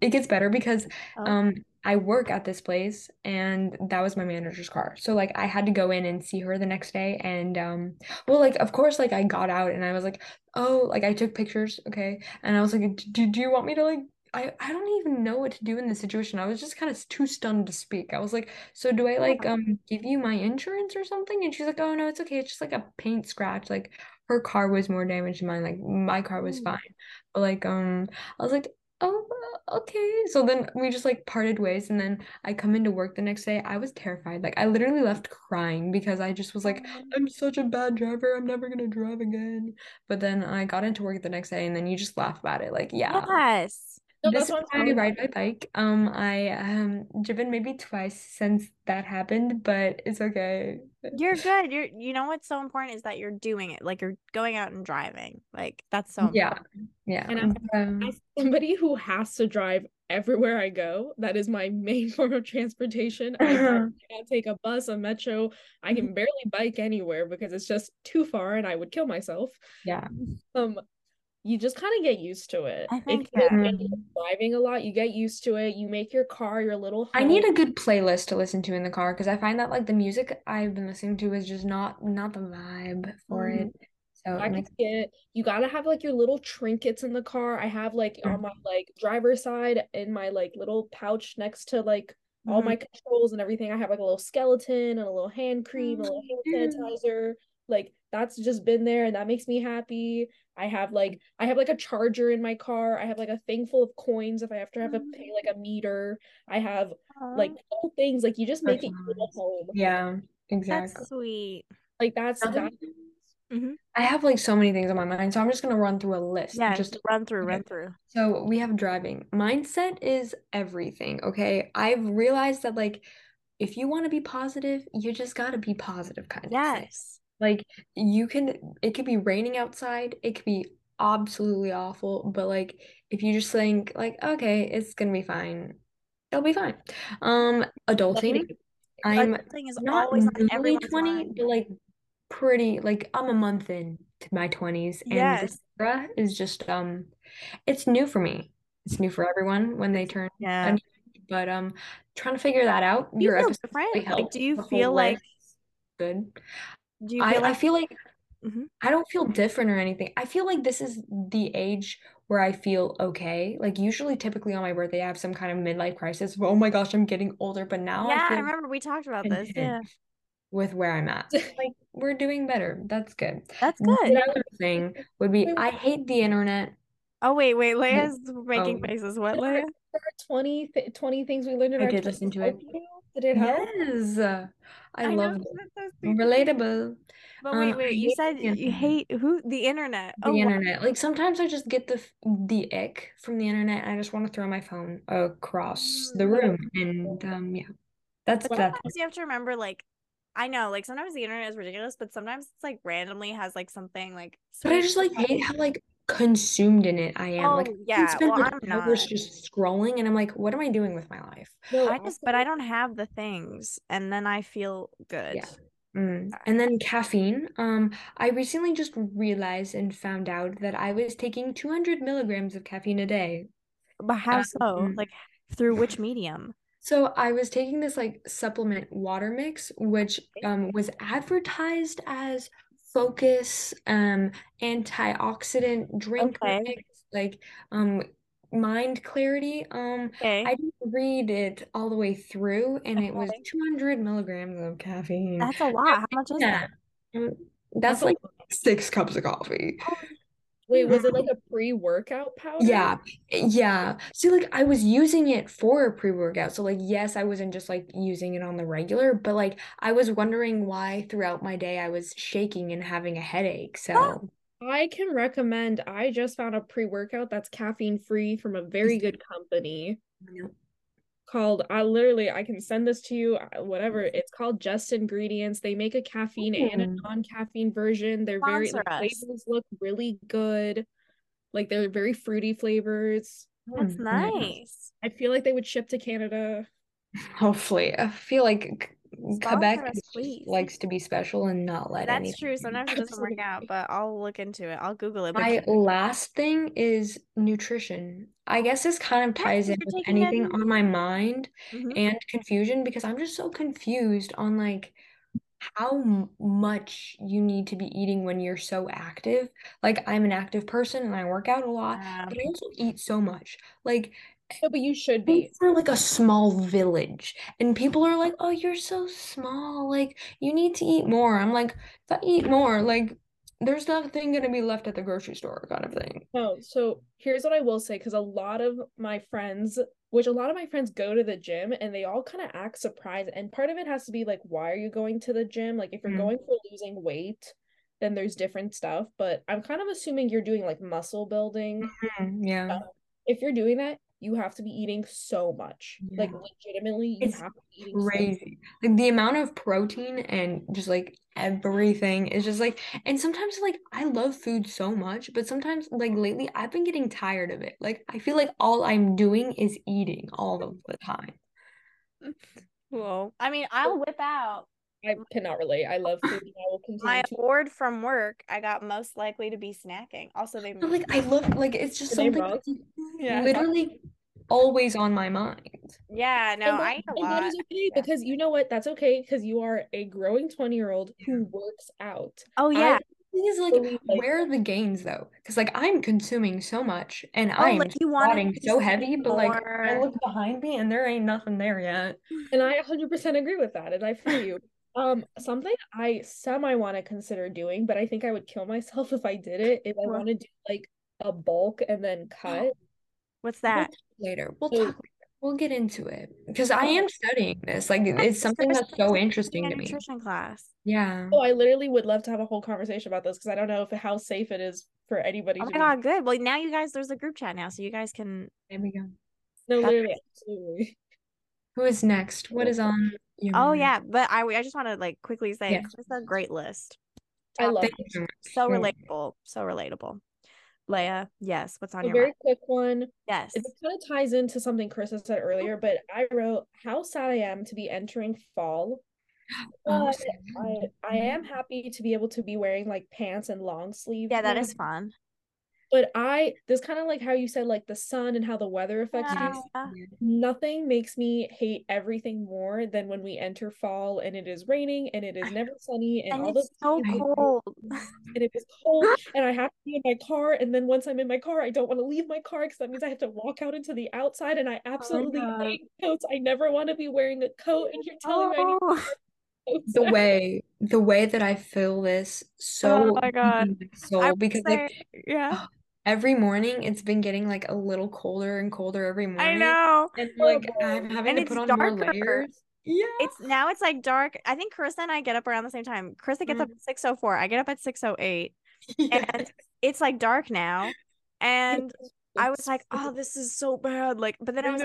it gets better because I work at this place, and that was my manager's car. So like I had to go in and see her the next day, and of course, like I got out and I was like, oh, like I took pictures, okay, and I was like, do you want me to like? I don't even know what to do in this situation. I was just kind of too stunned to speak. I was like, so do I like give you my insurance or something? And she's like, oh no, it's okay. It's just like a paint scratch. Like her car was more damaged than mine. Like my car was fine. But like I was like, oh okay. So then we just like parted ways, and then I come into work the next day. I was terrified. Like I literally left crying because I just was like, I'm such a bad driver. I'm never gonna drive again. But then I got into work the next day, and then you just laugh about it. Like, yeah. Yes. No, this is why I ride my bike. I driven maybe twice since that happened, but it's okay. You're good. You know what's so important is that you're doing it. Like you're going out and driving. Like that's so important. Yeah. And as somebody who has to drive everywhere I go, that is my main form of transportation. I can't take a bus, a metro. I can barely bike anywhere because it's just too far, and I would kill myself. Yeah. You just kind of get used to it. I think when you're driving a lot, you get used to it. You make your car your little home. I need a good playlist to listen to in the car because I find that like the music I've been listening to is just not the vibe for it. So you gotta have like your little trinkets in the car. I have like on my like driver's side in my like little pouch next to like all my controls and everything. I have like a little skeleton and a little hand cream, a little hand sanitizer. Like that's just been there, and that makes me happy. I have like a charger in my car. I have like a thing full of coins if I have to pay like a meter. I have like little things. Like you just make it your home. Yeah, exactly. That's sweet. Like that's I have like so many things on my mind, so I'm just gonna run through a list. Yeah, just run through. So we have driving. Mindset is everything. Okay, I've realized that like if you want to be positive, you just gotta be positive, kind of. Yes. Like it could be raining outside, it could be absolutely awful, but like if you just think like, okay, it's gonna be fine, it'll be fine. Adulting. Adulting is not always on everyone's 20, mind. But like pretty like I'm a month into my 20s, and this era is just it's new for me. It's new for everyone when they turn. Yeah. But trying to figure that out. You're different. Like, do you feel like good? I feel like I don't feel different or anything. I feel like this is the age where I feel okay. Like typically on my birthday, I have some kind of midlife crisis. Oh my gosh, I'm getting older. But now I remember we talked about this. Yeah, with where I'm at, like we're doing better. That's good. That's good. Another thing would be I hate the internet. Oh wait, Leia's making faces. What, Leia? 20 things we learned. I did listen to it. Did it help? Yes. I love it. Relatable. But wait, you said you hate the internet. The internet. Wow. Like sometimes I just get the ick from the internet. And I just want to throw my phone across the room, and that's. You have to remember, like, I know, like sometimes the internet is ridiculous, but sometimes it's like randomly has like something like. But I just like hate how like consumed in it I am. Hours just scrolling, and I'm like, what am I doing with my life? But I don't have the things, and then I feel good. And then caffeine. I recently just realized and found out that I was taking 200 milligrams of caffeine a day. But how so? Like through which medium? So I was taking this like supplement water mix, which was advertised as Focus, antioxidant drink mix, like mind clarity. I didn't read it all the way through, and it was 200 milligrams of caffeine. That's a lot. How much is that? That's like 6 cups of coffee. Wait, was it like a pre-workout powder? Yeah. See, like I was using it for a pre-workout. So like, yes, I wasn't just like using it on the regular, but like I was wondering why throughout my day I was shaking and having a headache. So I can recommend, I just found a pre-workout that's caffeine free from a very good company called, I can send this to you, whatever. It's called Just Ingredients. They make a caffeine and a non-caffeine version. They're very, the flavors look really good. Like, they're very fruity flavors. That's nice. I feel like they would ship to Canada. Hopefully. I feel like Quebec likes to be special and not let anything. That's true. Sometimes it doesn't work out, but I'll look into it. I'll Google it. My last thing is nutrition. I guess this kind of ties in with anything on my mind and confusion, because I'm just so confused on like how much you need to be eating when you're so active. Like, I'm an active person and I work out a lot, but I also eat so much. Like, no, but you should be. We're like a small village, and people are like, "Oh, you're so small. Like, you need to eat more." I'm like, "If I eat more, like, there's nothing gonna be left at the grocery store," kind of thing. No, so here's what I will say, because a lot of my friends go to the gym, and they all kind of act surprised. And part of it has to be like, why are you going to the gym? Like, if you're going for losing weight, then there's different stuff. But I'm kind of assuming you're doing like muscle building. If you're doing that, you have to be eating so much. Yeah. Like, legitimately, you have to be eating crazy. So much. Like, the amount of protein and just, like, everything is just, like... And sometimes, like, I love food so much, but sometimes, like, lately, I've been getting tired of it. Like, I feel like all I'm doing is eating all of the time. Well, I mean, I'll whip out. I cannot relate. I love food. And I will continue. My award from work, I got most likely to be snacking. Also, they like I love like it's just something literally always on my mind. Yeah, no, I eat a lot. That is okay because you know what? That's okay because you are a growing 20-year-old who works out. Oh yeah. The thing is, like, where are the gains though? Because like I'm consuming so much and I'm like, squatting so heavy, but like I look behind me and there ain't nothing there yet. And I 100% agree with that, and I feel you. Something I semi want to consider doing, but I think I would kill myself if I did it, if I want to do like a bulk and then cut. What's that? We'll talk later. We'll get into it because I am studying this. Like, it's something that's so interesting to me. Nutrition class. Yeah. Oh, I literally would love to have a whole conversation about this because I don't know how safe it is for anybody. Oh my god, good. Well, now you guys, there's a group chat now, so you guys can. There we go. No, literally, absolutely. Who is next? What is on? Oh yeah, but I just want to like quickly say it's a great list. I love it. So relatable. So relatable. Leia, yes, what's on your mind? A very quick one. Yes. It kind of ties into something Carissa said earlier, but I wrote how sad I am to be entering fall. But I am happy to be able to be wearing like pants and long sleeves. Yeah, that is fun. But this kind of like how you said like the sun and how the weather affects you. Nothing makes me hate everything more than when we enter fall and it is raining and it is never sunny and all it's so cold. And it is cold and I have to be in my car, and then once I'm in my car I don't want to leave my car because that means I have to walk out into the outside, and I absolutely hate coats. I never want to be wearing a coat, and you're telling me I need to the way that I feel this so oh my god so because say, like every morning it's been getting like a little colder and colder every morning. I know, and like I'm having to put on more layers. Yeah, it's like dark. I think Carissa and I get up around the same time. Carissa gets up at 6:04. I get up at 6:08, and it's like dark now. And I was like, oh, this is so bad. Like, but then I was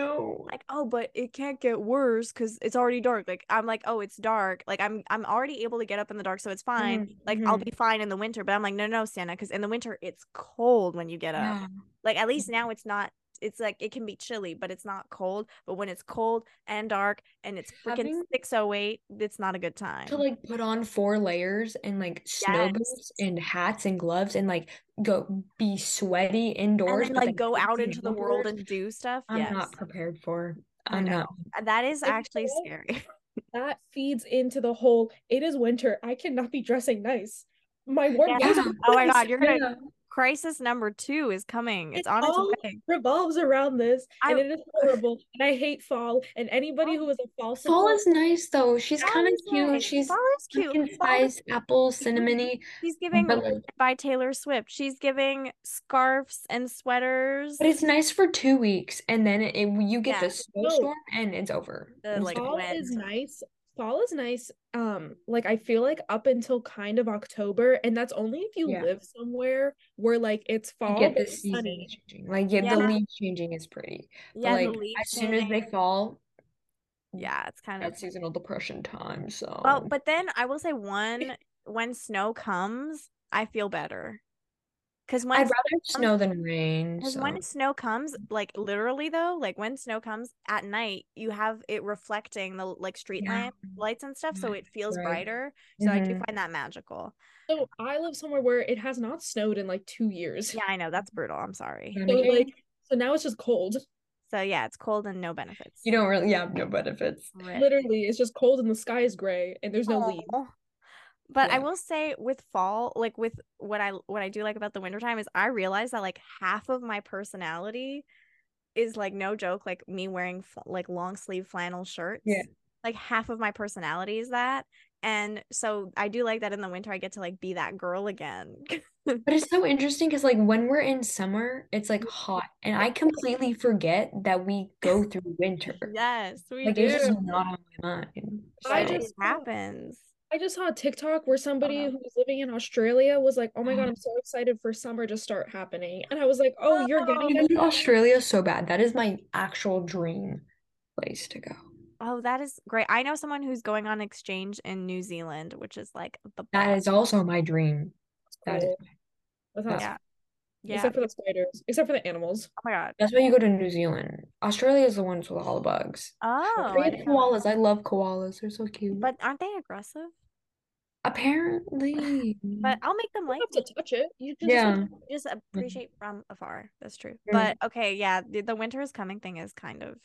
like, oh, but it can't get worse because it's already dark. Like, I'm like, oh, it's dark. Like, I'm already able to get up in the dark, so it's fine. Mm-hmm. Like, I'll be fine in the winter. But I'm like, no, Santa, because in the winter it's cold when you get up. Yeah. Like, at least now it's not. It's like it can be chilly, but it's not cold. But when it's cold and dark and it's freaking 6:08, it's not a good time. To like put on 4 layers and like snow boots and hats and gloves and like go be sweaty indoors and then, like go out into the world and do stuff. I'm not prepared for. I know. That is actually scary. That feeds into the whole. It is winter. I cannot be dressing nice. My wardrobe. Yeah. Oh my god, you're gonna. Crisis number 2 is coming. It's on its way. Revolves around this, and it is horrible. And I hate fall. And anybody who is a fall supporter. Fall is nice though. She's kind of cute. She's pumpkin-sized, apple, cinnamony. She's giving by Taylor Swift. She's giving scarves and sweaters. But it's nice for 2 weeks, and then you get the snowstorm, and it's over. The, fall is nice Fall is nice. Like, I feel like up until kind of October, and that's only if you live somewhere where, like, it's fall. You get the season changing. Like, the leaf changing is pretty. Yeah, but, like, as soon as they fall, it's kind of seasonal depression time. So, well, but then I will say when snow comes, I feel better. Because I'd rather snow than rain. Because when snow comes, like, literally though, like when snow comes at night, you have it reflecting the, like, street lights and stuff, so it feels brighter. So I do find that magical. So I live somewhere where it has not snowed in like 2 years. Yeah, I know, that's brutal. I'm sorry. So, like, so now it's just cold. So yeah, it's cold and no benefits. You don't really have no benefits. Literally, it's just cold and the sky is gray and there's no leaves. But I will say with fall, like, with what I do like about the wintertime is I realize that, like, half of my personality is, like, no joke, like, me wearing like long sleeve flannel shirts. Yeah. Like, half of my personality is that. And so I do like that in the winter I get to, like, be that girl again. But it's so interesting because, like, when we're in summer, it's, like, hot. And I completely forget that we go through winter. Yes, we do. It's just not on my mind. It happens. I just saw a TikTok where somebody who was living in Australia was like, oh my God, I'm so excited for summer to start happening. And I was like, oh, you're getting it. Australia so bad. That is my actual dream place to go. Oh, that is great. I know someone who's going on exchange in New Zealand, which is like the best. That is also my dream. Cool. That is awesome. Yeah. Except for the spiders. Except for the animals. Oh my God. That's why you go to New Zealand. Australia is the ones with all the bugs. Oh. Koalas. I love koalas. They're so cute. But aren't they aggressive? Apparently. But I'll make them like you. Have to touch it. You just, just appreciate from afar. That's true. But okay, yeah, the winter is coming thing is kind of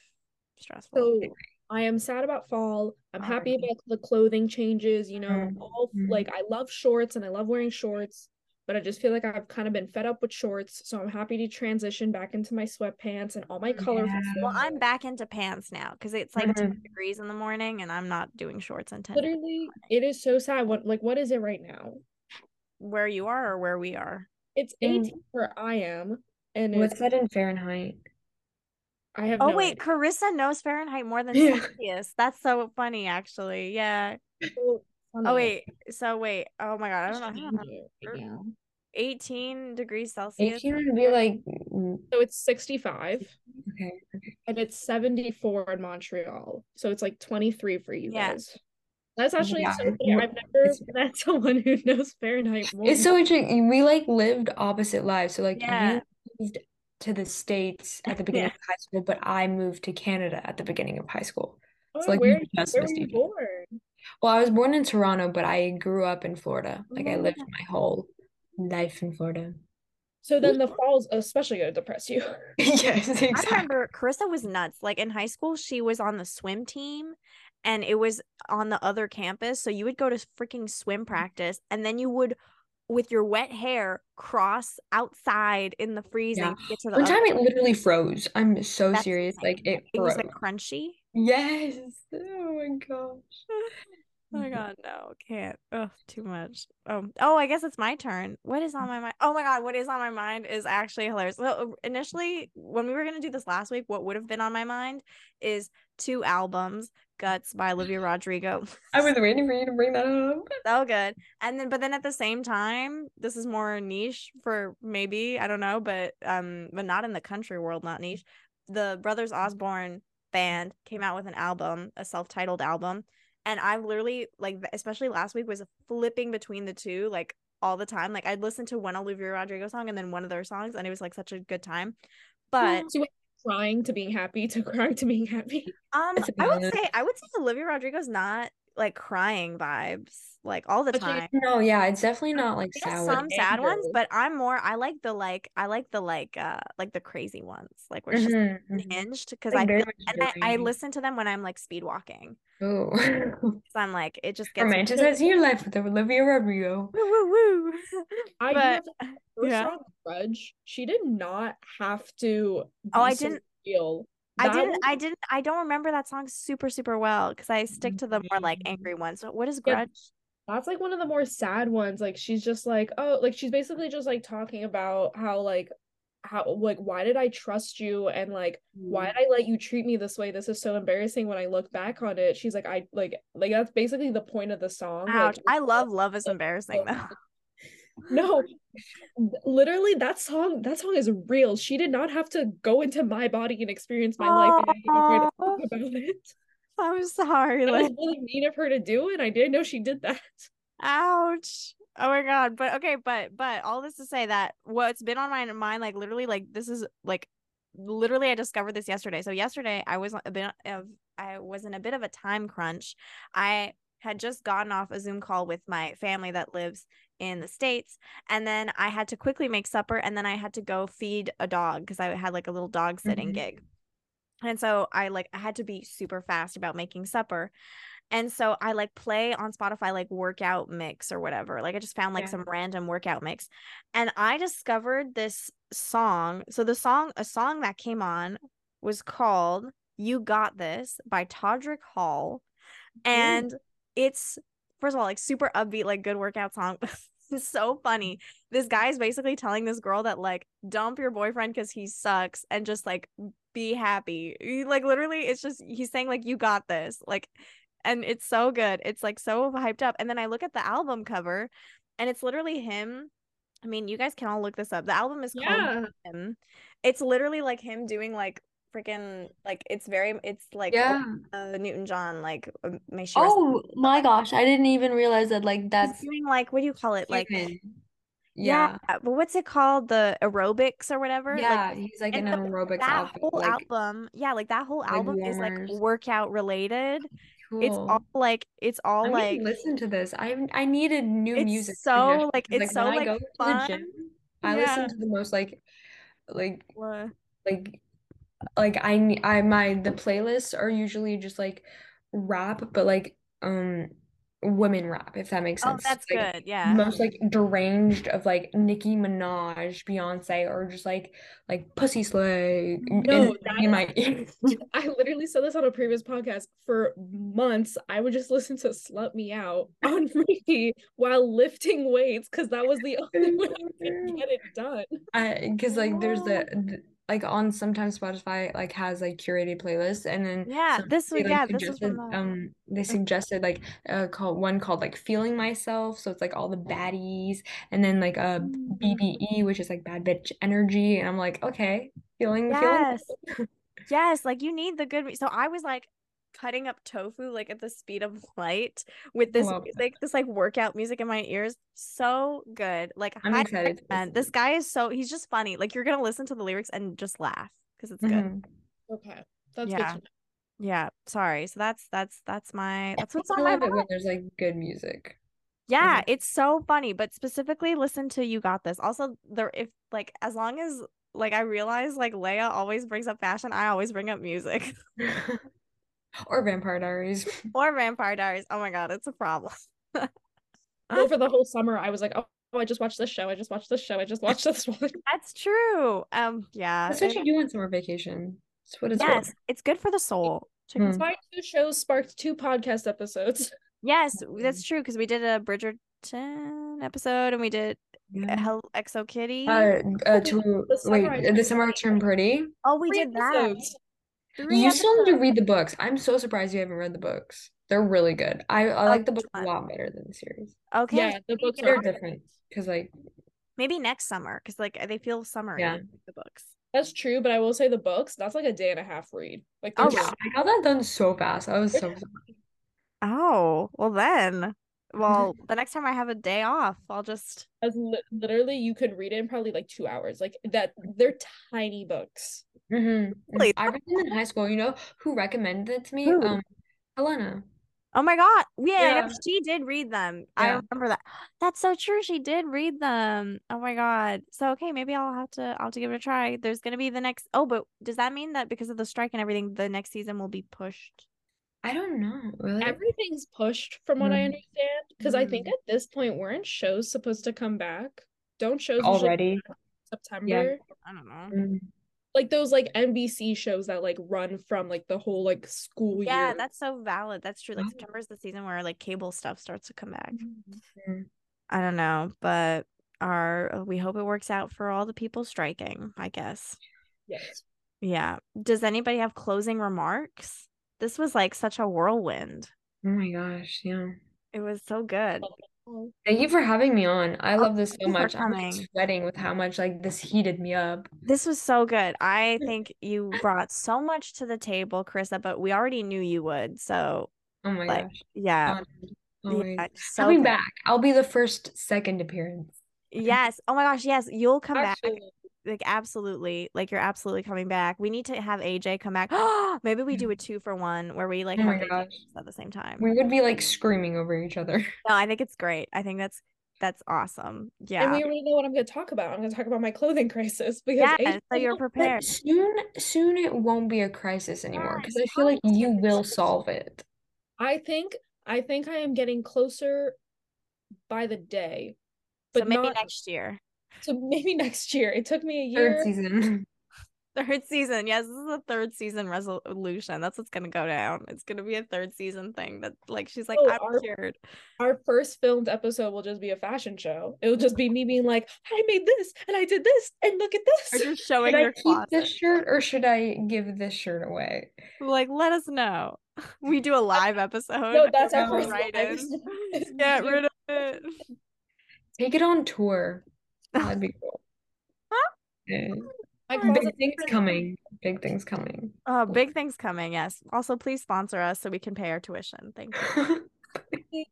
stressful. So I am sad about fall. I'm happy about the clothing changes, you know. Like, I love shorts and I love wearing shorts, but I just feel like I've kind of been fed up with shorts, so I'm happy to transition back into my sweatpants and all my colorful stuff. Well, I'm back into pants now because it's like 2 degrees in the morning and I'm not doing shorts until literally. It is so sad. What is it right now? Where you are or where we are? It's 18 where I am, and what's that in Fahrenheit? I have. Oh no wait, idea. Carissa knows Fahrenheit more than Celsius. That's so funny, actually. Yeah. Oh wait, oh my God, I don't know. 18 degrees Celsius. 18 would be like, so it's 65. Okay. And it's 74 in Montreal. So it's like 23 for you guys. That's actually so funny. I've never met someone who knows Fahrenheit more. It's so interesting. We like lived opposite lives. So like you moved to the States at the beginning of high school, but I moved to Canada at the beginning of high school. Oh, so, like, where were you born? Well, I was born in Toronto, but I grew up in Florida. Like, I lived my whole life in Florida. So then the fall's especially going to depress you. Yes, exactly. I remember Carissa was nuts. Like, in high school, she was on the swim team, and it was on the other campus. So you would go to freaking swim practice, and then you would, with your wet hair, cross outside in the freezing to get to the one time it literally froze. I'm so serious. Like, it was, like, crunchy. Yes. Oh my gosh. Oh my God, no, can't. Oh, too much. Oh, I guess it's my turn. What is on my mind? Oh my God, what is on my mind is actually hilarious. So initially, when we were going to do this last week, what would have been on my mind is 2 albums, Guts by Olivia Rodrigo. I was waiting for you to bring that up. So good. And then, but then at the same time, this is more niche for maybe, I don't know, but not in the country world, not niche. The Brothers Osborne band came out with an album, a self-titled album, and I've literally, like, especially last week, was flipping between the two, like, all the time. Like, I'd listen to one Olivia Rodrigo song and then one of their songs, and it was, like, such a good time. But so went from crying to being happy to crying to being happy. I would say Olivia Rodrigo's not, like, crying vibes, like, all the time. No, yeah, it's definitely not, like, sad. Some sad ones, but I like the crazy ones, like, where she's hinged, because I listen to them when I'm, like, speed walking. Oh, so I'm like, it just gets romanticizing your life with Olivia Rodrigo. Woo. I saw Grudge. She did not have to. Oh, I didn't feel. I didn't. I don't remember that song super, super well because I stick to the more, like, angry ones. So what is Grudge? That's, like, one of the more sad ones. Like, she's just like, oh, like, she's basically just, like, talking about how, like, how, like, why did I trust you? And like, why did I let you treat me this way? This is so embarrassing when I look back on it. She's like, I that's basically the point of the song. Ouch. Like, I love is embarrassing though. No, literally that song is real. She did not have to go into my body and experience my life. And I didn't even hear about it. I'm sorry. That was really mean of her to do, and I didn't know she did that. Ouch. Oh my God. But okay, but all this to say that what's been on my mind, like literally, like this is like literally I discovered this yesterday. So yesterday I was in a bit of a time crunch. I had just gotten off a Zoom call with my family that lives in the States, and then I had to quickly make supper, and then I had to go feed a dog because I had like a little dog sitting gig. And so I had to be super fast about making supper. And so I like play on Spotify, like workout mix or whatever. Like I just found like some random workout mix, and I discovered this song. So a song that came on was called You Got This by Todrick Hall. And it's, first of all, like super upbeat, like good workout song. It's so funny. This guy is basically telling this girl that like dump your boyfriend because he sucks and just like be happy. Like literally it's just, he's saying like, you got this, like, and it's so good. It's like so hyped up. And then I look at the album cover and it's literally him. I mean, you guys can all look this up. The album is called Him. It's literally like him doing like freaking like Newton-John like my gosh, I didn't even realize that like that's doing like, what do you call it, like but what's it called, the aerobics or whatever, he's like an aerobics outfit. Whole album is like workout related. Cool. I'm gonna listen to this. I needed new music. So like it's so like fun. To the gym, I listen to the most the playlists are usually just like rap, but like women rap, if that makes sense. Oh, that's like, good. Yeah, most like deranged of like Nicki Minaj, Beyonce, or just like Pussy Slay. No, in my ears. I literally said this on a previous podcast. For months, I would just listen to "Slut Me Out" on repeat while lifting weights because that was the only way I could get it done. Because like there's the like on sometimes Spotify like has like curated playlists, and then they suggested like called like Feeling Myself, so it's like all the baddies, and then like a BBE, which is like bad bitch energy, and I'm like, okay, feeling. Yes, like you need the good. So I was like cutting up tofu like at the speed of light with this music, this like workout music in my ears. So good. Like I'm excited. This guy is he's just funny. Like you're gonna listen to the lyrics and just laugh because it's good. Okay, that's good. Yeah. Sorry. So that's what's on my mind. When there's like good music. Yeah, it's so funny. But specifically, listen to You Got This. Also, as long as like I realize like Leia always brings up fashion, I always bring up music. Or Vampire Diaries. Oh my God, it's a problem. Over the whole summer, I was like, oh, I just watched this one. That's true. That's what you do on summer vacation. That's what it's for. It's good for the soul. My two shows sparked two podcast episodes. Yes, that's true, because we did a Bridgerton episode, and we did Exo Kitty. The Summer Turned Pretty. Oh, we did episodes. That. You still need to read the books. I'm so surprised you haven't read the books. They're really good. I like the books a lot better than the series. Okay. Yeah, the books are different because like maybe next summer, because like they feel summery. Yeah. The books. That's true, but I will say the books, that's like a day and a half read. Like I got that done so fast. I was so sorry. Oh, well, the next time I have a day off, I'll just literally you could read it in probably like 2 hours. Like that, they're tiny books. Really? I read them in high school. You know who recommended it to me? Ooh. Helena. Oh my God! Yeah. She did read them. Yeah. I remember that. That's so true. She did read them. Oh my God! So okay, maybe I'll have to give it a try. There's gonna be the next. Oh, but does that mean that because of the strike and everything, the next season will be pushed? I don't know. Really, everything's pushed from what I understand. Because I think at this point, weren't shows supposed to come back? Don't shows already September? Yeah. I don't know. Like those like NBC shows that like run from like the whole like school year. Yeah, that's so valid. That's true. Like September is the season where like cable stuff starts to come back. I don't know, but are, we hope it works out for all the people striking, I guess. Yes. Yeah. Does anybody have closing remarks? This was like such a whirlwind. Oh my gosh. Yeah. It was so good. Thank you for having me on. I love this so much. I'm like sweating with how much like this heated me up. This was so good. I think you brought so much to the table, Carissa, but we already knew you would. So oh my gosh. Yeah. Yeah, so coming good. Back. I'll be the second appearance. Yes. Oh my gosh. Yes. You'll come back. Like absolutely. Like you're absolutely coming back. We need to have AJ come back. Maybe we do a 2-for-1 where we like have at the same time. We would be like screaming over each other. No, I think it's great. I think that's awesome. Yeah. And we already know what I'm going to talk about. I'm going to talk about my clothing crisis because so you're prepared. Soon it won't be a crisis anymore because I feel like you will solve it. I think I am getting closer by the day. But so maybe next year. So maybe next year. It took me a year. Third season. Yes, this is a third season resolution. That's what's going to go down. It's going to be a third season thing that like she's like, I'm cured. Our first filmed episode will just be a fashion show. It will just be me being like, I made this and I did this and look at this. Or just showing should your closet. Keep this shirt or should I give this shirt away? Like, let us know. We do a live episode. No, that's our first episode. Get rid of it. Take it on tour. That'd be cool. Huh? Yeah. Big things coming. Big things coming, yes. Also, please sponsor us so we can pay our tuition. Thank you.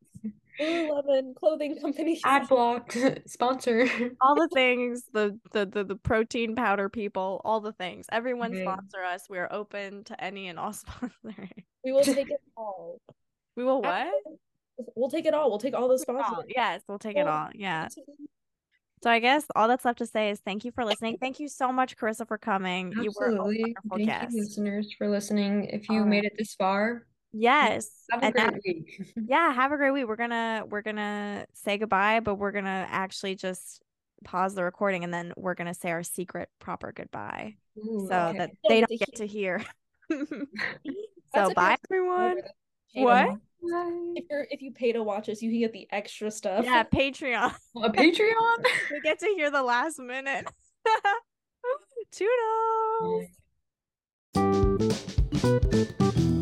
Lululemon clothing company. Ad block. Sponsor. All the things. The protein powder people. All the things. Everyone sponsor us. We are open to any and all sponsoring. We will take it all. We will what? We'll take it all. We'll take all the sponsors. Yes, we'll take it all. Yeah. So I guess all that's left to say is thank you for listening. Thank you so much, Carissa, for coming. Absolutely. You were a wonderful guest. Thank you, listeners, for listening. If you made it this far, yes. Have a great week. Yeah, have a great week. We're gonna say goodbye, but we're gonna actually just pause the recording and then we're gonna say our secret proper goodbye. Ooh, so okay. That they don't get to hear. So bye, everyone. What? If you pay to watch us, you can get the extra stuff. Yeah, Patreon. A Patreon? We get to hear the last minute. Toodles.